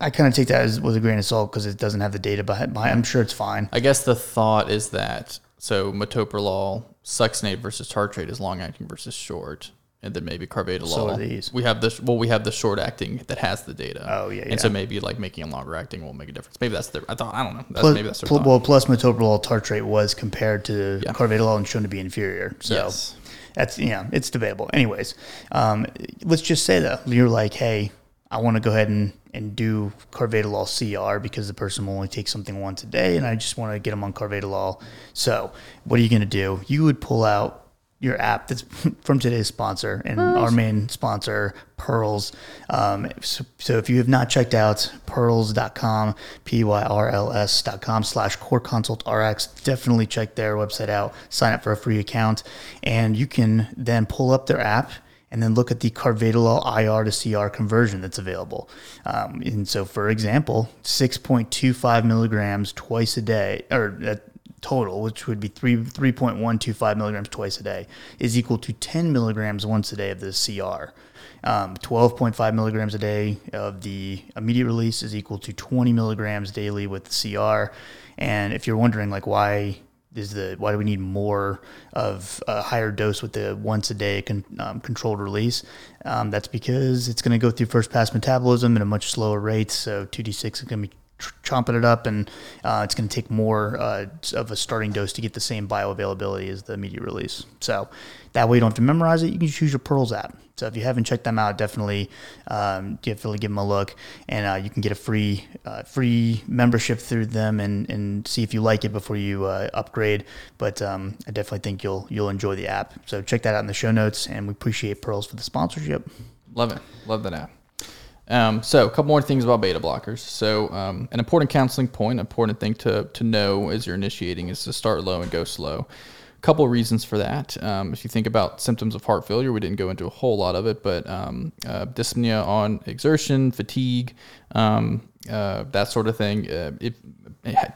I kind of take that as with a grain of salt because it doesn't have the data behind. I'm sure it's fine. I guess the thought is that so metoprolol, succinate versus tartrate is long acting versus short, and then maybe carvedilol. So are these. We have this. Well, we have the short acting that has the data. Oh yeah. And yeah. so maybe like making a longer acting will make a difference. Maybe that's the. I thought I don't know. That's, plus, maybe that's the. Pl- well, plus metoprolol tartrate was compared to yeah. carvedilol and shown to be inferior. So. Yes. That's yeah. It's debatable. Anyways, um, let's just say though you're like, hey, I want to go ahead and. and do carvedilol C R because the person will only take something once a day and I just want to get them on carvedilol. So what are you going to do? You would pull out your app that's from today's sponsor and Pearls. Our main sponsor, Pearls. Um, so, so if you have not checked out pearls dot com, P Y R L S dot com slash CorConsult Rx, definitely check their website out, sign up for a free account, and you can then pull up their app and then look at the carvedilol I R to C R conversion that's available. Um, and so, for example, six point two five milligrams twice a day, or uh, total, which would be three three point one two five milligrams twice a day, is equal to ten milligrams once a day of the C R. Um, twelve point five milligrams a day of the immediate release is equal to twenty milligrams daily with the C R. And if you're wondering, like, why is the why do we need more of a higher dose with the once a day con, um, controlled release? Um, that's because it's going to go through first pass metabolism at a much slower rate. So two D six is going to be chomping it up, and uh, it's going to take more uh, of a starting dose to get the same bioavailability as the immediate release. So that way you don't have to memorize it. You can just use your Pearls app. So if you haven't checked them out, definitely um, definitely give them a look, and uh, you can get a free uh, free membership through them and, and see if you like it before you uh, upgrade. But um, I definitely think you'll you'll enjoy the app. So check that out in the show notes, and we appreciate Pearls for the sponsorship. Love it, love that app. Um, so a couple more things about beta blockers. So um, an important counseling point, important thing to to know as you're initiating is to start low and go slow. A couple reasons for that. Um, if you think about symptoms of heart failure, we didn't go into a whole lot of it, but um, uh, dyspnea on exertion, fatigue, um, uh, that sort of thing. Uh, if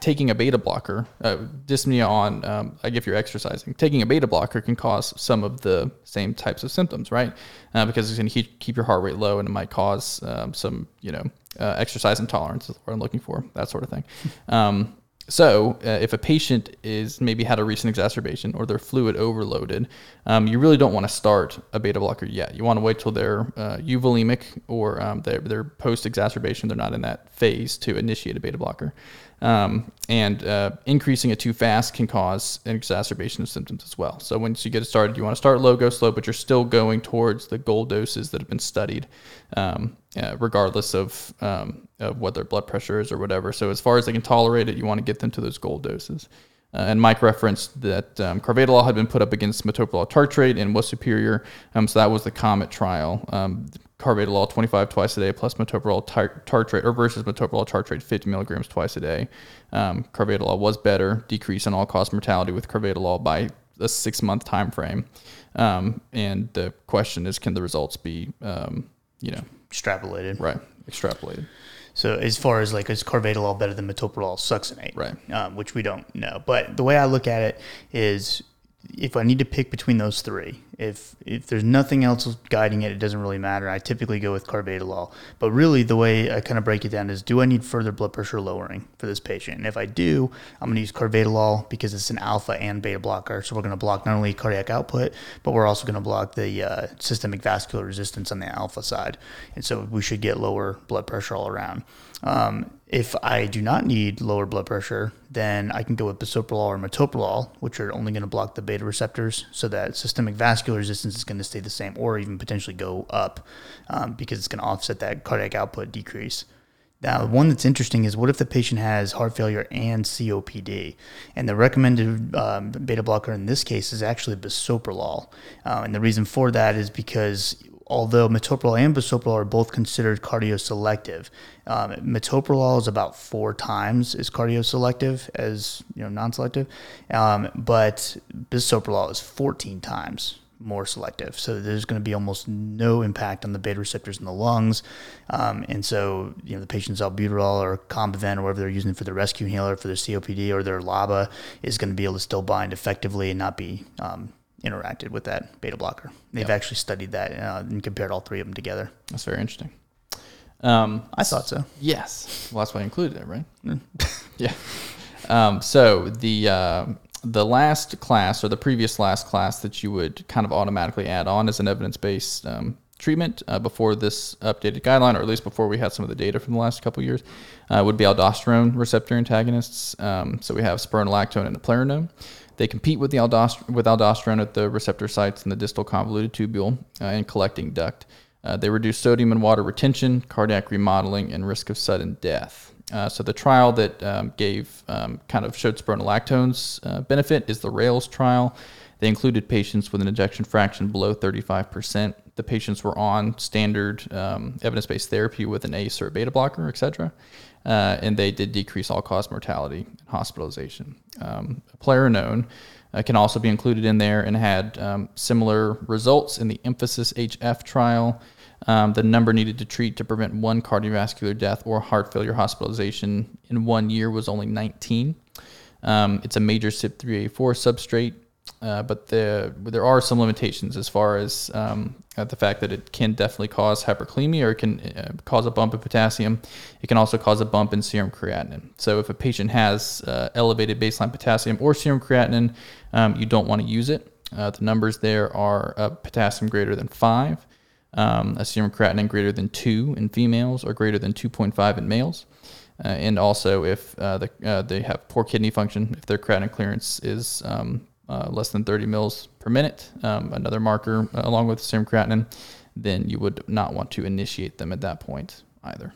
taking a beta blocker, uh, dyspnea on, um, like if you're exercising, taking a beta blocker can cause some of the same types of symptoms, right? Uh, because it's going to keep your heart rate low, and it might cause um, some, you know, uh, exercise intolerance is what I'm looking for, that sort of thing. Um, so uh, if a patient is maybe had a recent exacerbation or they're fluid overloaded, um, you really don't want to start a beta blocker yet. You want to wait till they're uh, euvolemic or um, they're, they're post-exacerbation. They're not in that phase to initiate a beta blocker. Um, and uh, increasing it too fast can cause an exacerbation of symptoms as well. So once you get it started, you want to start low, go slow, but you're still going towards the gold doses that have been studied, um, uh, regardless of, um, of what their blood pressure is or whatever. So as far as they can tolerate it, you want to get them to those gold doses. Uh, and Mike referenced that um, carvedilol had been put up against metoprolol tartrate and was superior. Um, so that was the COMET trial. Um, carvedilol twenty-five twice a day plus metoprolol tar- tartrate or versus metoprolol tartrate fifty milligrams twice a day. Um, carvedilol was better, decrease in all-cause mortality with carvedilol by a six-month time frame. Um, and the question is, can the results be, um, you know, extrapolated? Right, extrapolated. So as far as like, is carvedilol better than metoprolol succinate? Right. Um, which we don't know. But the way I look at it is, if I need to pick between those three, if if there's nothing else guiding it, it doesn't really matter. I typically go with carvedilol. But really the way I kind of break it down is, do I need further blood pressure lowering for this patient? And if I do, I'm going to use carvedilol because it's an alpha and beta blocker. So we're going to block not only cardiac output, but we're also going to block the uh, systemic vascular resistance on the alpha side. And so we should get lower blood pressure all around. Um, if I do not need lower blood pressure, then I can go with bisoprolol or metoprolol, which are only going to block the beta receptors, so that systemic vascular resistance is going to stay the same or even potentially go up, um, because it's going to offset that cardiac output decrease. Now, one that's interesting is, what if the patient has heart failure and C O P D? And the recommended um, beta blocker in this case is actually bisoprolol. Uh, and the reason for that is because although metoprolol and bisoprolol are both considered cardioselective, um, metoprolol is about four times as cardioselective as, you know, non-selective, um, but bisoprolol is fourteen times more selective. So there's going to be almost no impact on the beta receptors in the lungs. Um, and so, you know, the patient's albuterol or Combivent or whatever they're using for their rescue inhaler for their C O P D or their LABA is going to be able to still bind effectively and not be um, interacted with that beta blocker. They've yep. actually studied that uh, and compared all three of them together. That's very interesting. Um, I thought so. Yes. Well, that's why I included it, right? Mm. yeah. Um, so the uh, the last class, or the previous last class, that you would kind of automatically add on as an evidence-based um, treatment uh, before this updated guideline, or at least before we had some of the data from the last couple of years, uh, would be aldosterone receptor antagonists. Um, so we have spironolactone and eplerenone. They compete with the aldoster- with aldosterone at the receptor sites in the distal convoluted tubule uh, and collecting duct. Uh, they reduce sodium and water retention, cardiac remodeling, and risk of sudden death. Uh, so the trial that um, gave um, kind of showed spironolactone's uh, benefit is the RALES trial. They included patients with an ejection fraction below thirty-five percent. The patients were on standard um, evidence-based therapy with an A C E or beta blocker, et cetera. Uh, and they did decrease all-cause mortality and hospitalization. Um, Eplerenone uh, can also be included in there, and had um, similar results in the Emphasis H F trial. Um, the number needed to treat to prevent one cardiovascular death or heart failure hospitalization in one year was only nineteen. Um, it's a major C Y P three A four substrate, uh, but the, there are some limitations as far as um, the fact that it can definitely cause hyperkalemia, or it can uh, cause a bump in potassium. It can also cause a bump in serum creatinine. So if a patient has uh, elevated baseline potassium or serum creatinine, um, you don't want to use it. Uh, the numbers there are uh, potassium greater than five, um, a serum creatinine greater than two in females, or greater than two point five in males. Uh, and also if uh, the, uh, they have poor kidney function, if their creatinine clearance is um, uh, less than thirty mils per minute, um, another marker uh, along with serum creatinine, then you would not want to initiate them at that point either.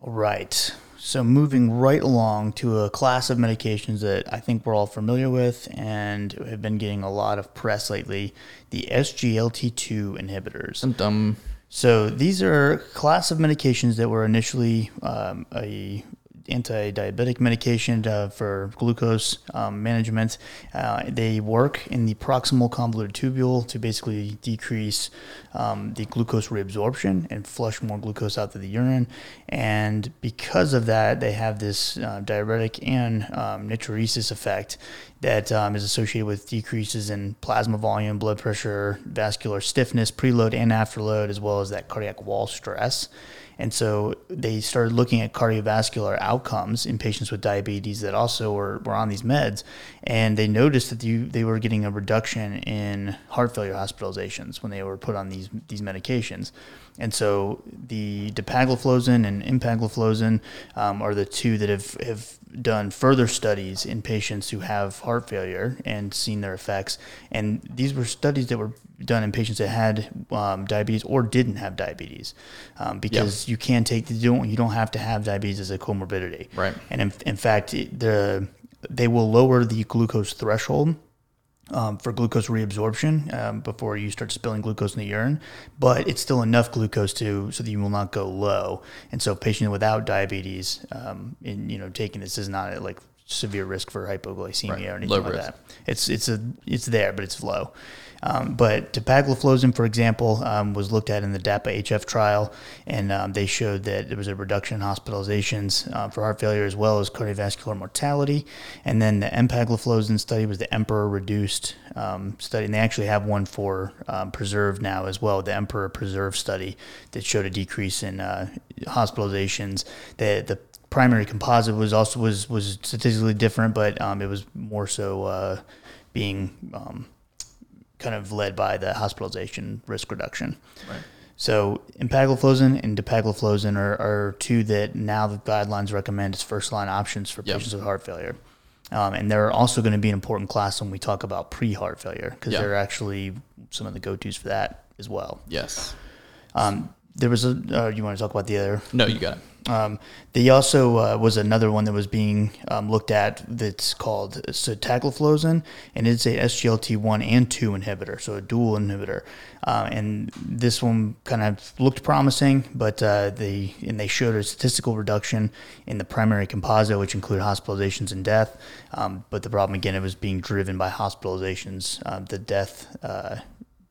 All right. So moving right along to a class of medications that I think we're all familiar with and have been getting a lot of press lately, the S G L T two inhibitors. Dum dum. So these are a class of medications that were initially um, a anti-diabetic medication uh, for glucose um, management. Uh, they work in the proximal convoluted tubule to basically decrease um, the glucose reabsorption and flush more glucose out to the urine. And because of that, they have this uh, diuretic and um, natriuresis effect that um, is associated with decreases in plasma volume, blood pressure, vascular stiffness, preload and afterload, as well as that cardiac wall stress. And so they started looking at cardiovascular outcomes in patients with diabetes that also were, were on these meds, and they noticed that the, they were getting a reduction in heart failure hospitalizations when they were put on these these medications. And so the dapagliflozin and empagliflozin um, are the two that have, have done further studies in patients who have heart failure and seen their effects. And these were studies that were done in patients that had um, diabetes or didn't have diabetes, um, because yeah. you can take the, you don't you don't have to have diabetes as a comorbidity. Right. And in, in fact, the they will lower the glucose threshold Um, for glucose reabsorption um, before you start spilling glucose in the urine, but it's still enough glucose to so that you will not go low. And so, a patient without diabetes, um, in you know, taking this is not at like severe risk for hypoglycemia right. or anything low like risk. that. It's it's a it's there, but it's low. Um, but dapagliflozin, for example, um, was looked at in the DAPA H F trial, and um, they showed that there was a reduction in hospitalizations uh, for heart failure as well as cardiovascular mortality. And then the empagliflozin study was the Emperor-Reduced um, study, and they actually have one for um, preserve now as well, the Emperor-Preserve study that showed a decrease in uh, hospitalizations. The, the primary composite was also was, was statistically different, but um, it was more so uh, being... Um, kind of led by the hospitalization risk reduction. Right. So empagliflozin and dapagliflozin are, are two that now the guidelines recommend as first-line options for yep. patients with heart failure. Um, and they're also going to be an important class when we talk about pre-heart failure, because yep. they're actually some of the go-tos for that as well. Yes. Um, there was a, uh, you want to talk about the other? No, you got it. Um, they also uh, was another one that was being um, looked at that's called sotagliflozin, and it's a S G L T one and two inhibitor, so a dual inhibitor. Uh, and this one kind of looked promising, but uh, they and they showed a statistical reduction in the primary composite, which included hospitalizations and death. Um, but the problem again, it was being driven by hospitalizations. Uh, the death uh,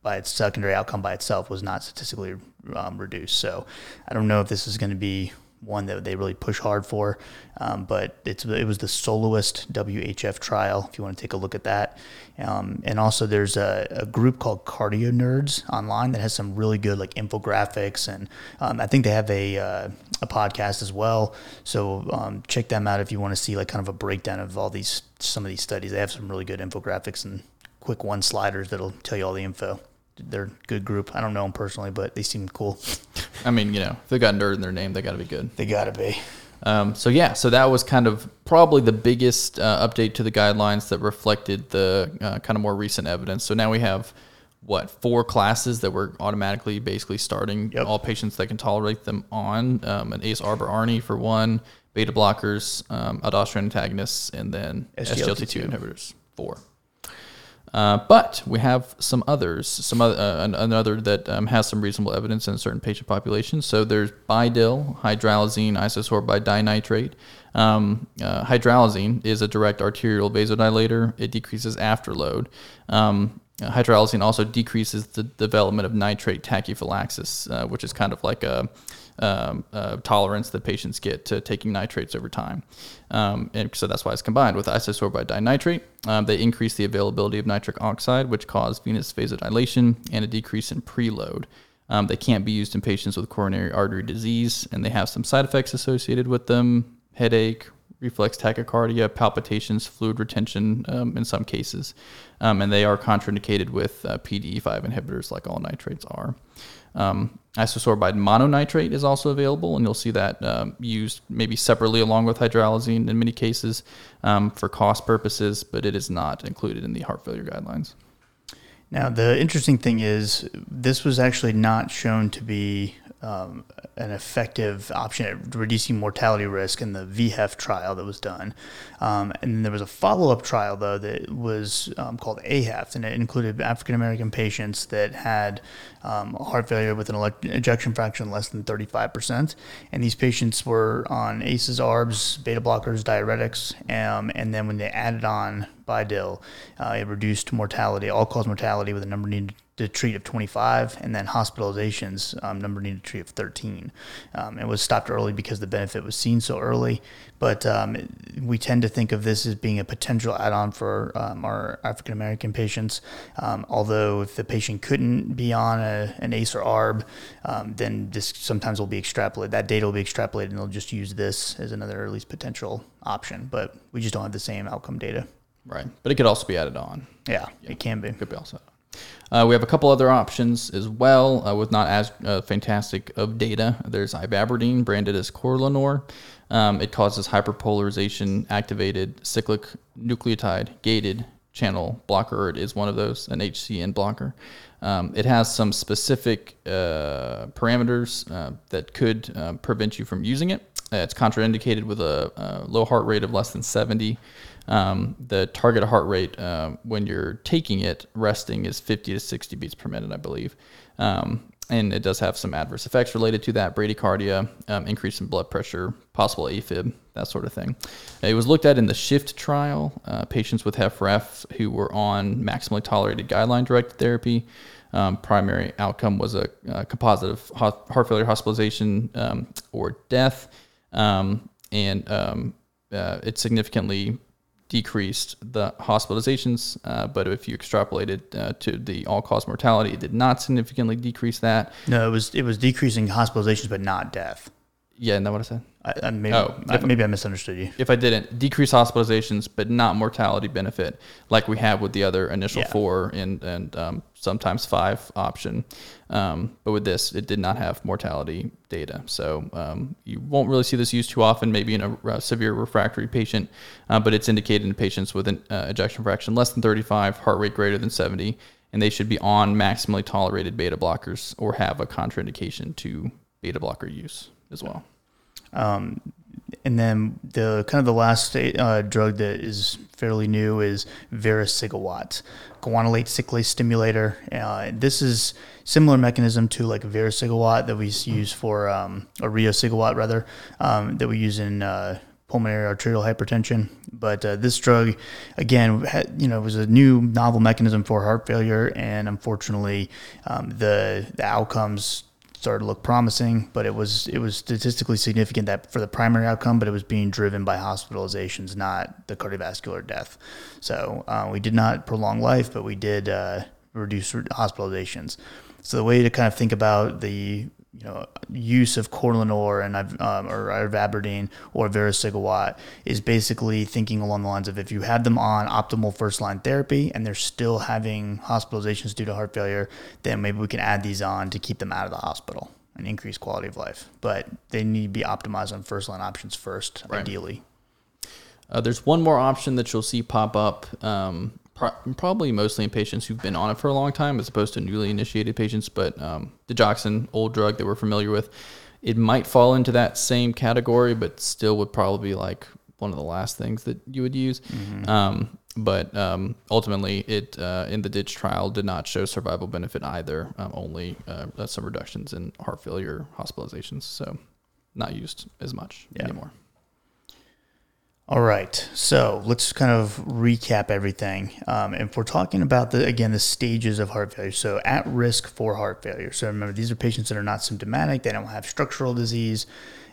by its secondary outcome by itself was not statistically um, reduced. So I don't know if this is going to be one that they really push hard for, um, but it's it was the Soloist W H F trial, if you want to take a look at that. Um, and also there's a, a group called Cardio Nerds online that has some really good like infographics, and um, I think they have a uh, a podcast as well. So um, check them out if you want to see like kind of a breakdown of all these some of these studies. They have some really good infographics and quick one sliders that'll tell you all the info. They're a good group. I don't know them personally, but they seem cool. I mean, you know, if they got nerd in their name, they got to be good. They got to be. Um, so, yeah, so that was kind of probably the biggest uh, update to the guidelines that reflected the uh, kind of more recent evidence. So now we have, what, four classes that we're automatically basically starting yep. all patients that can tolerate them on, um, an ACE, ARB, or ARNI for one, beta blockers, um, aldosterone antagonists, and then S G L T two inhibitors, four. Uh, but we have some others, some other, uh, another that um, has some reasonable evidence in a certain patient population. So there's Bidil, hydralazine, isosorbitdinitrate. Um, uh, hydralazine is a direct arterial vasodilator. It decreases afterload. Um, Uh, hydralazine also decreases the development of nitrate tachyphylaxis, uh, which is kind of like a um, uh, tolerance that patients get to taking nitrates over time. Um, and so that's why it's combined with isosorbide dinitrate. Um, they increase the availability of nitric oxide, which causes venous vasodilation and a decrease in preload. Um, they can't be used in patients with coronary artery disease, and they have some side effects associated with them: headache, reflex tachycardia, palpitations, fluid retention um, in some cases. Um, and they are contraindicated with uh, P D E five inhibitors like all nitrates are. Um, isosorbide mononitrate is also available, and you'll see that um, used maybe separately along with hydralazine in many cases um, for cost purposes, but it is not included in the heart failure guidelines. Now, the interesting thing is this was actually not shown to be um, an effective option at reducing mortality risk in the V HEF trial that was done. Um, and then there was a follow-up trial, though, that was um, called A H E F, and it included African-American patients that had um, heart failure with an elect- ejection fraction less than thirty-five percent. And these patients were on A C Es, A R Bs, beta blockers, diuretics, um, and then when they added on Bidil, uh, it reduced mortality, all-cause mortality with a number needed to treat of twenty-five, and then hospitalizations, um, number needed to treat of thirteen. Um, it was stopped early because the benefit was seen so early, but um, it, we tend to think of this as being a potential add-on for um, our African-American patients, um, although if the patient couldn't be on a, an A C E or A R B, um, then this sometimes will be extrapolated. That data will be extrapolated, and they'll just use this as another at least potential option, but we just don't have the same outcome data. Right, but it could also be added on. Yeah, yeah. It can be. Could be also. Uh, we have a couple other options as well uh, with not as uh, fantastic of data. There's Ibabradine, branded as Corlanor. Um, it causes hyperpolarization activated cyclic nucleotide gated channel blocker, or it is one of those, an H C N blocker. Um, it has some specific uh, parameters uh, that could uh, prevent you from using it. Uh, it's contraindicated with a, a low heart rate of less than seventy. Um, the target heart rate uh, when you're taking it resting is fifty to sixty beats per minute, I believe. Um, and it does have some adverse effects related to that: bradycardia, um, increase in blood pressure, possible AFib, that sort of thing. It was looked at in the SHIFT trial, uh, patients with HFrEF who were on maximally tolerated guideline-directed therapy. Um, primary outcome was a, a composite of heart failure hospitalization um, or death, um, and um, uh, it significantly decreased the hospitalizations, uh, but if you extrapolated uh, to the all-cause mortality, it did not significantly decrease that. No, it was it was decreasing hospitalizations, but not death. Yeah, isn't that what I said? I, I, maybe, oh, I, maybe I misunderstood you. If I didn't, decrease hospitalizations, but not mortality benefit, like we have with the other initial yeah. four and and um, sometimes five option. Um, but with this, it did not have mortality data. So um, you won't really see this used too often, maybe in a uh, severe refractory patient, uh, but it's indicated in patients with an uh, ejection fraction less than thirty-five, heart rate greater than seventy, and they should be on maximally tolerated beta blockers or have a contraindication to beta blocker use as well. Um, and then the kind of the last uh, drug that is fairly new is vericiguat, guanylate cyclase stimulator. Uh, this is similar mechanism to like vericiguat that we use for um, or riociguat rather um, that we use in uh, pulmonary arterial hypertension. But uh, this drug, again, had, you know, was a new novel mechanism for heart failure, and unfortunately, um, the the outcomes started to look promising, but it was it was statistically significant that for the primary outcome, but it was being driven by hospitalizations, not the cardiovascular death. So uh, we did not prolong life, but we did uh, reduce hospitalizations. So the way to kind of think about the you know use of Corlanor and um, or Ibabradine or vericiguat is basically thinking along the lines of, if you have them on optimal first line therapy and they're still having hospitalizations due to heart failure, then maybe we can add these on to keep them out of the hospital and increase quality of life. But they need to be optimized on first line options first, right. Ideally. Uh, there's one more option that you'll see pop up. Um, probably mostly in patients who've been on it for a long time as opposed to newly initiated patients, but um, digoxin, old drug that we're familiar with, it might fall into that same category, but still would probably be like one of the last things that you would use. Mm-hmm. Um, but um, ultimately, it uh, in the DITCH trial did not show survival benefit either, um, only uh, some reductions in heart failure hospitalizations, so not used as much yeah. anymore. All right, so let's kind of recap everything. Um, if we're talking about, the again, the stages of heart failure, so at risk for heart failure. So remember, these are patients that are not symptomatic. They don't have structural disease,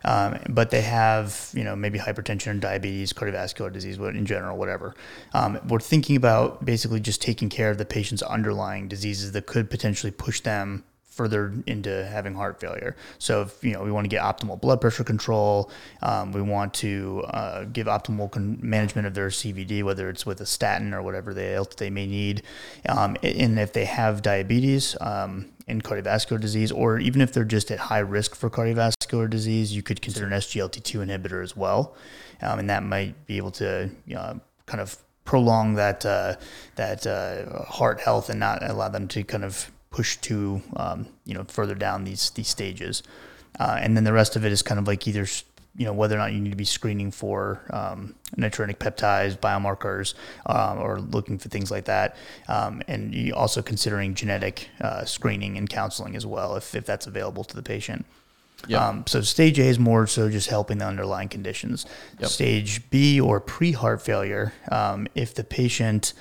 um, but they have, you know, maybe hypertension, diabetes, cardiovascular disease in general, whatever. Um, we're thinking about basically just taking care of the patient's underlying diseases that could potentially push them further into having heart failure. So, if, you know, we want to get optimal blood pressure control. Um, we want to uh, give optimal con- management of their C V D, whether it's with a statin or whatever they, else they may need. Um, and if they have diabetes um, and cardiovascular disease, or even if they're just at high risk for cardiovascular disease, you could consider an S G L T two inhibitor as well. Um, and that might be able to, you know, kind of prolong that, uh, that uh, heart health and not allow them to kind of push to, um, you know, further down these these stages. Uh, and then the rest of it is kind of like either, you know, whether or not you need to be screening for um, natriuretic peptides, biomarkers, um, or looking for things like that. Um, and you also considering genetic uh, screening and counseling as well, if, if that's available to the patient. Yep. Um, so stage A is more so just helping the underlying conditions. Yep. Stage B, or pre-heart failure, um, if the patient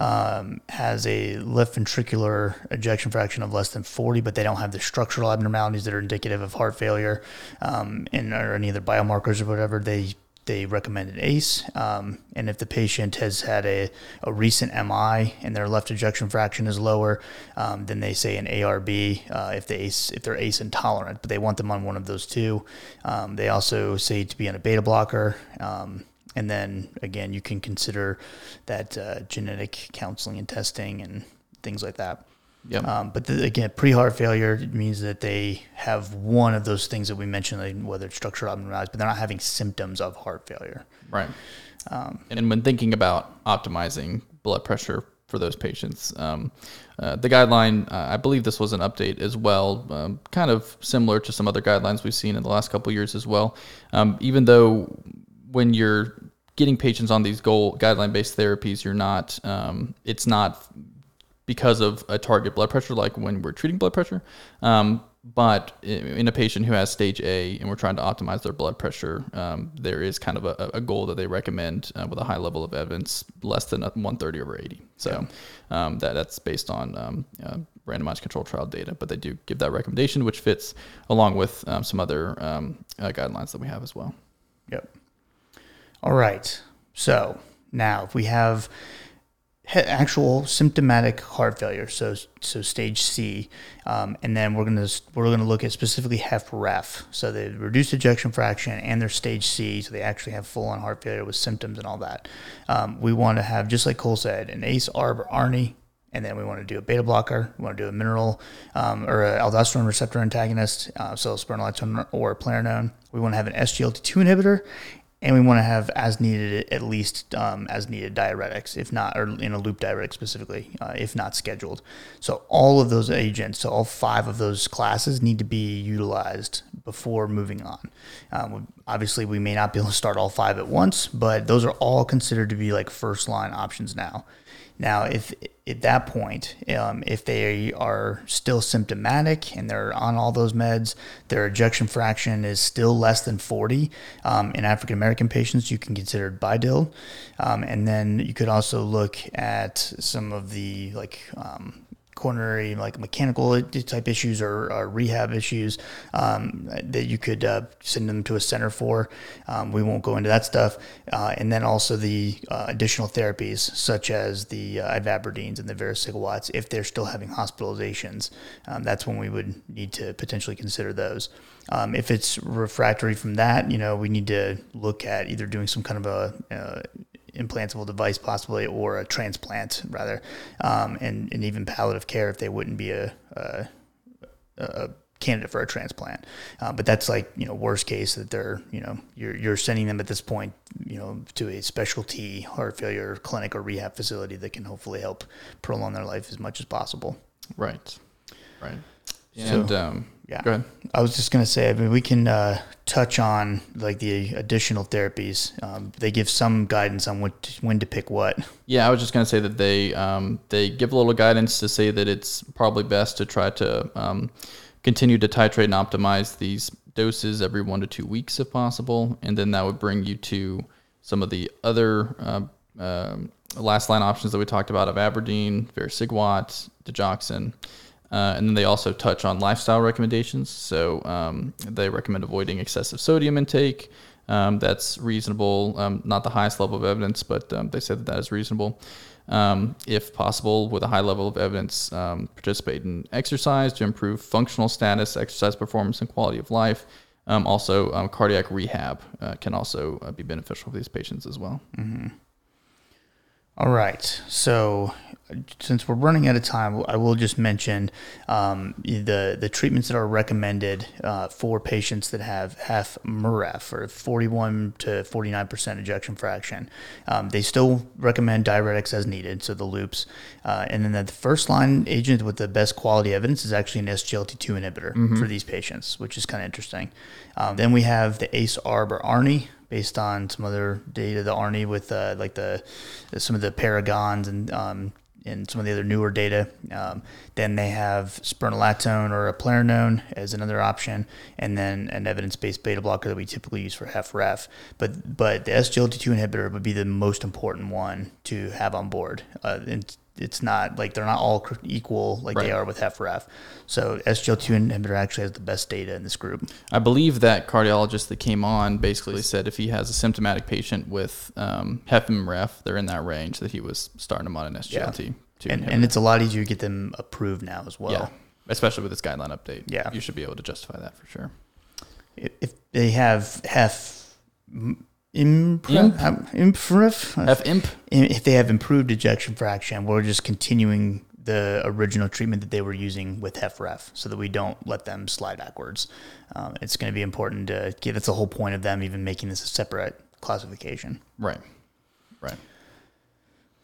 Um, has a left ventricular ejection fraction of less than forty, but they don't have the structural abnormalities that are indicative of heart failure, um, and or any other biomarkers or whatever, they they recommend an A C E. Um, and if the patient has had a, a recent M I and their left ejection fraction is lower, um, then they say an A R B uh, if they ACE, if they're A C E intolerant, but they want them on one of those two. Um, they also say to be on a beta blocker. Um, And then, again, you can consider that uh, genetic counseling and testing and things like that. Yep. Um, but, the, again, pre-heart failure means that they have one of those things that we mentioned, like whether it's structural abnormalities, but they're not having symptoms of heart failure. Right. Um, and when thinking about optimizing blood pressure for those patients, um, uh, the guideline, uh, I believe this was an update as well, um, kind of similar to some other guidelines we've seen in the last couple of years as well, um, even though when you're getting patients on these goal guideline-based therapies, you're not, um, it's not because of a target blood pressure, like when we're treating blood pressure. Um, but in a patient who has stage A and we're trying to optimize their blood pressure, um, there is kind of a, a goal that they recommend uh, with a high level of evidence, less than one thirty over eighty. So yeah. um, that that's based on um, uh, randomized control trial data, but they do give that recommendation, which fits along with um, some other um, uh, guidelines that we have as well. Yep. All right, so now if we have he- actual symptomatic heart failure, so so stage C, um, and then we're gonna we're gonna look at specifically HFrEF, so the reduced ejection fraction and their stage C, so they actually have full on heart failure with symptoms and all that. Um, we want to have, just like Cole said, an A C E, A R B, or A R N I, and then we want to do a beta blocker. We want to do a mineral um, or an aldosterone receptor antagonist, uh, so spironolactone or Plerinone. We want to have an S G L T two inhibitor. And we want to have, as needed, at least um, as needed diuretics, if not, or in a loop diuretic specifically, uh, if not scheduled. So all of those agents, so all five of those classes need to be utilized before moving on. Um, obviously, we may not be able to start all five at once, but those are all considered to be like first-line options now. Now, if at that point, um, if they are still symptomatic and they're on all those meds, their ejection fraction is still less than forty. Um, in African American patients, you can consider Bidil, um, and then you could also look at some of the like um, coronary, like mechanical type issues or, or rehab issues um, that you could uh, send them to a center for. Um, we won't go into that stuff. Uh, and then also the uh, additional therapies such as the uh, ivabradines and the vericiguats, if they're still having hospitalizations. Um, that's when we would need to potentially consider those. Um, if it's refractory from that, you know, we need to look at either doing some kind of a uh, implantable device possibly, or a transplant rather, um, and, and even palliative care if they wouldn't be a, a, a candidate for a transplant. Uh, but that's like, you know, worst case that they're, you know, you're, you're sending them at this point, you know, to a specialty heart failure clinic or rehab facility that can hopefully help prolong their life as much as possible. Right. Right. And, so, um, yeah, go ahead. I was just going to say, I mean, we can uh, touch on like the additional therapies. Um, they give some guidance on what to, when to pick what. Yeah, I was just going to say that they um, they give a little guidance to say that it's probably best to try to um, continue to titrate and optimize these doses every one to two weeks if possible, and then that would bring you to some of the other uh, um, last line options that we talked about of Aberdeen, Vericiguat, digoxin. Uh, and then they also touch on lifestyle recommendations. So um, they recommend avoiding excessive sodium intake. Um, that's reasonable, um, not the highest level of evidence, but um, they said that that is reasonable. Um, if possible, with a high level of evidence, um, participate in exercise to improve functional status, exercise performance, and quality of life. Um, also, um, cardiac rehab uh, can also uh, be beneficial for these patients as well. Mm-hmm. All right. So since we're running out of time, I will just mention um, the the treatments that are recommended uh, for patients that have H F ref, or forty-one to forty-nine percent ejection fraction. Um, they still recommend diuretics as needed, so the loops. Uh, and then the first line agent with the best quality evidence is actually an S G L T two inhibitor mm-hmm. for these patients, which is kind of interesting. Um, then we have the ACE-ARB or ARNI, based on some other data, the ARNI with uh, like the some of the paragons and um, and some of the other newer data. Um, then they have spironolactone or eplerenone as another option, and then an evidence-based beta blocker that we typically use for H F ref. But but the S G L T two inhibitor would be the most important one to have on board. Uh, and it's not like they're not all equal like right. they are with H F ref. So S G L T two inhibitor actually has the best data in this group. I believe that cardiologist that came on basically said if he has a symptomatic patient with um, H F ref, they're in that range, that he was starting them on an S G L T two yeah. and, inhibitor. And it's a lot easier to get them approved now as well. Yeah, especially with this guideline update. Yeah. You should be able to justify that for sure. If they have H F... Impref, imp? F imp. If they have improved ejection fraction, we're just continuing the original treatment that they were using with H F ref, so that we don't let them slide backwards. Um, it's going to be important to get. That's the whole point of them even making this a separate classification. Right. Right.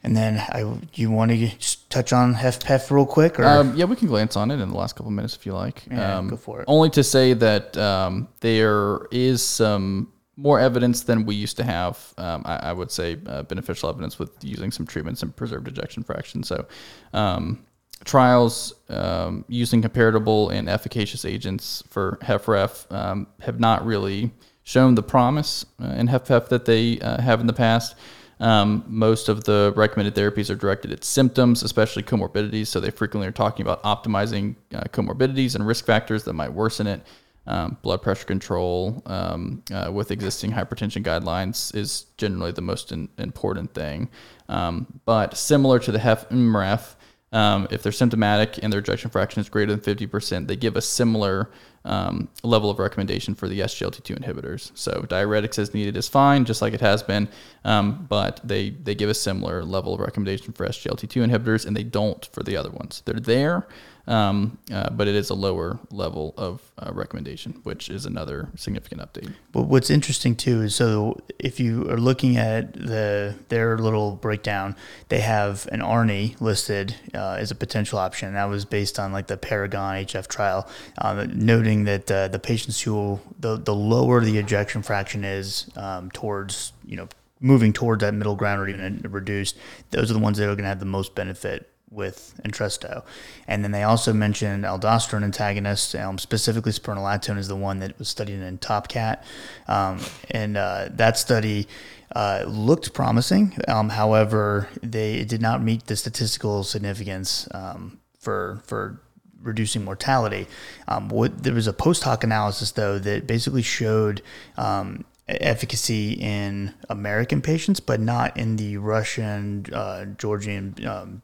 And then, I you want to just touch on H F pef real quick? Or? Um, yeah, we can glance on it in the last couple of minutes if you like. Yeah, um, go for it. Only to say that um, there is some. More evidence than we used to have, um, I, I would say, uh, beneficial evidence with using some treatments and preserved ejection fraction. So um, trials um, using comparable and efficacious agents for H F ref um, have not really shown the promise uh, in H F pef that they uh, have in the past. Um, most of the recommended therapies are directed at symptoms, especially comorbidities. So they frequently are talking about optimizing uh, comorbidities and risk factors that might worsen it. Um, blood pressure control um, uh, with existing hypertension guidelines is generally the most in, important thing. Um, but similar to the H F ref, um, if they're symptomatic and their ejection fraction is greater than fifty percent, they give a similar um, level of recommendation for the S G L T two inhibitors. So diuretics as needed is fine, just like it has been, um, but they, they give a similar level of recommendation for S G L T two inhibitors, and they don't for the other ones. They're there. Um, uh, but it is a lower level of uh, recommendation, which is another significant update. But what's interesting too is, so if you are looking at the their little breakdown, they have an ARNI listed uh, as a potential option. That was based on like the Paragon H F trial, uh, noting that uh, the patients who the the lower the ejection fraction is um, towards you know moving towards that middle ground or even reduced, those are the ones that are going to have the most benefit with Entresto. And then they also mentioned aldosterone antagonists, um, specifically spironolactone is the one that was studied in TOPCAT. Um, and uh, that study uh, looked promising. Um, however, they did not meet the statistical significance um, for for reducing mortality. Um, what, there was a post hoc analysis, though, that basically showed um, efficacy in American patients, but not in the Russian, uh, Georgian, um,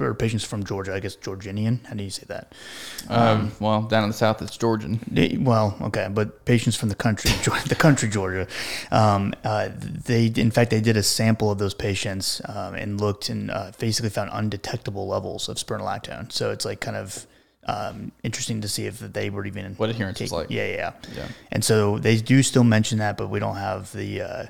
or patients from Georgia, I guess, Georgianian. How do you say that? Um, um, well, down in the South, it's Georgian. They, well, okay. But patients from the country, the country, Georgia, um, uh, they, in fact, they did a sample of those patients, um, and looked and, uh, basically found undetectable levels of spironolactone. So it's like kind of, Um, interesting to see if they were even what adherence take, is like. Yeah, yeah, yeah. And so they do still mention that, but we don't have the uh,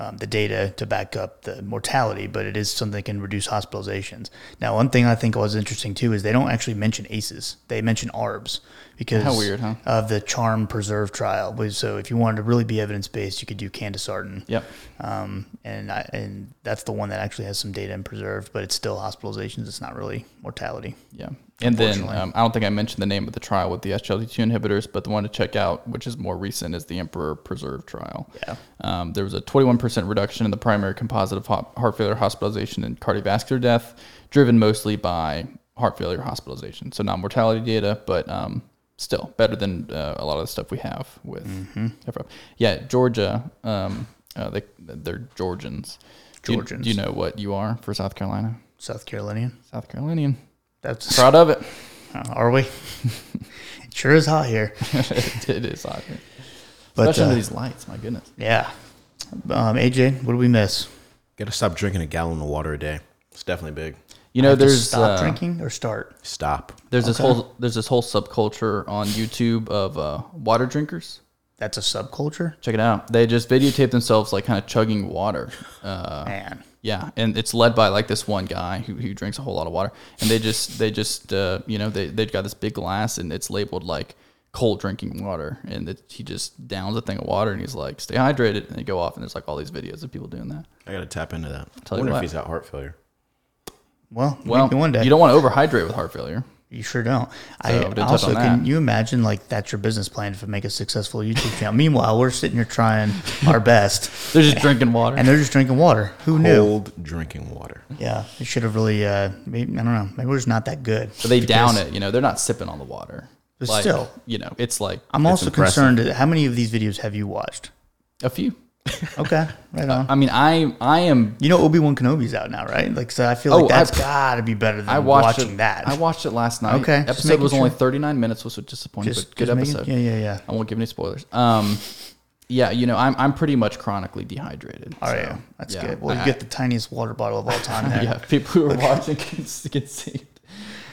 um, the data to back up the mortality. But it is something that can reduce hospitalizations. Now, one thing I think was interesting too is they don't actually mention ACEs; they mention ARBs because how weird, huh? Of the CHARM preserve trial. So if you wanted to really be evidence based, you could do candesartan. Yep. Um, and I, and that's the one that actually has some data in preserved, but it's still hospitalizations. It's not really mortality. Yeah. And then um, I don't think I mentioned the name of the trial with the S G L T two inhibitors, but the one to check out, which is more recent, is the Emperor-Preserve trial. Yeah. Um, there was a twenty-one percent reduction in the primary composite of heart failure hospitalization and cardiovascular death, driven mostly by heart failure hospitalization. So not mortality data, but um, still better than uh, a lot of the stuff we have with mm-hmm. F F. Yeah, Georgia, um, uh, they, they're Georgians. Georgians. Do you, do you know what you are for South Carolina? South Carolinian. South Carolinian. That's proud of it. Are we? It sure is hot here. it, it is hot here. But, Especially uh, under these lights, my goodness. Yeah. Um, A J, what do we miss? Got to stop drinking a gallon of water a day. It's definitely big. You know, there's stop uh, drinking or start. Stop. There's okay. this whole there's this whole subculture on YouTube of uh, water drinkers. That's a subculture? Check it out. They just videotape themselves like kind of chugging water. Uh, Man. Yeah, and it's led by like this one guy who, who drinks a whole lot of water, and they just they just uh, you know they they've got this big glass and it's labeled like cold drinking water, and it, he just downs a thing of water and he's like stay hydrated, and they go off and there's like all these videos of people doing that. I gotta tap into that. I wonder if he's got heart failure. Well, well, one day. You don't want to overhydrate with heart failure. You sure don't. So I also can you imagine like that's your business plan to make a successful YouTube channel. Meanwhile, we're sitting here trying our best. They're just and, drinking water, and they're just drinking water. Who Cold knew? Cold drinking water. Yeah, they should have really. Uh, maybe, I don't know. Maybe we're just not that good. So they down it. You know, they're not sipping on the water. But like, still, you know, it's like I'm it's also impressive. concerned. At how many of these videos have you watched? A few. Okay, right on. Uh, I mean, I I am. You know, Obi-Wan Kenobi's out now, right? Like, so I feel like oh, that's got to be better than I watched watching it, that. I watched it last night. Okay, episode was sure. only thirty-nine minutes, which was disappointing, just, but good episode. It, yeah, yeah, yeah. I won't give any spoilers. Um, yeah, you know, I'm I'm pretty much chronically dehydrated. Oh so, yeah, that's yeah, good. Well, I, you get the tiniest water bottle of all time. There. Yeah, people who are Look. watching can, can see it.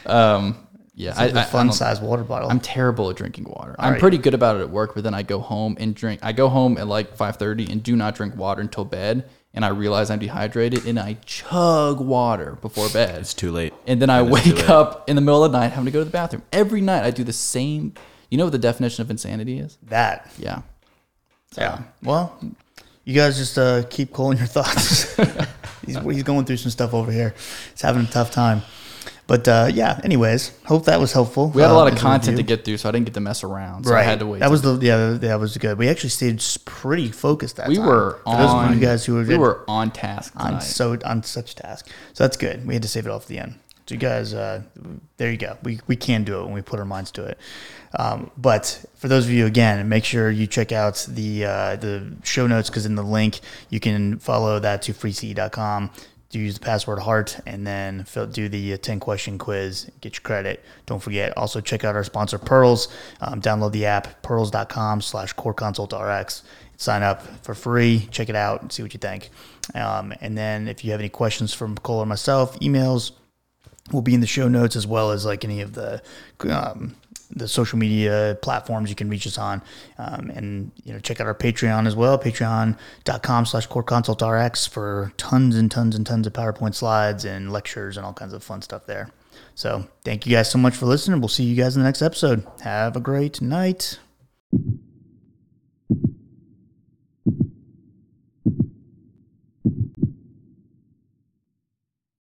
Um. Yeah, it's like I, a fun I size water bottle. I'm terrible at drinking water. All I'm right. pretty good about it at work, but then I go home and drink. I go home at like five thirty and do not drink water until bed, and I realize I'm dehydrated, and I chug water before bed. It's too late. And then I and wake up in the middle of the night having to go to the bathroom. Every night I do the same. You know what the definition of insanity is? That. Yeah. So. Yeah. Well, you guys just uh, keep calling your thoughts. he's, he's going through some stuff over here. He's having a tough time. But, uh, yeah, anyways, hope that was helpful. We had a lot uh, of content to get through, so I didn't get to mess around. So right. I had to wait. That was the, yeah, that was good. We actually stayed pretty focused that we time. We were on. For those of you guys who were We good, were on task tonight. On, so, on such task. So that's good. We had to save it off the end. So you guys, uh, there you go. We, we can do it when we put our minds to it. Um, but for those of you, again, make sure you check out the, uh, the show notes, because in the link, you can follow that to free C E dot com. Do use the password HEART, and then fill, do the ten-question quiz. Get your credit. Don't forget. Also, check out our sponsor, Pearls. Um, download the app, pearls.com slash CorConsult Rx. Sign up for free. Check it out and see what you think. Um, and then if you have any questions from Cole or myself, emails will be in the show notes, as well as like any of the um, the social media platforms you can reach us on. Um, and, you know, check out our Patreon as well, patreon.com slash CorConsultRx for tons and tons and tons of PowerPoint slides and lectures and all kinds of fun stuff there. So thank you guys so much for listening. We'll see you guys in the next episode. Have a great night.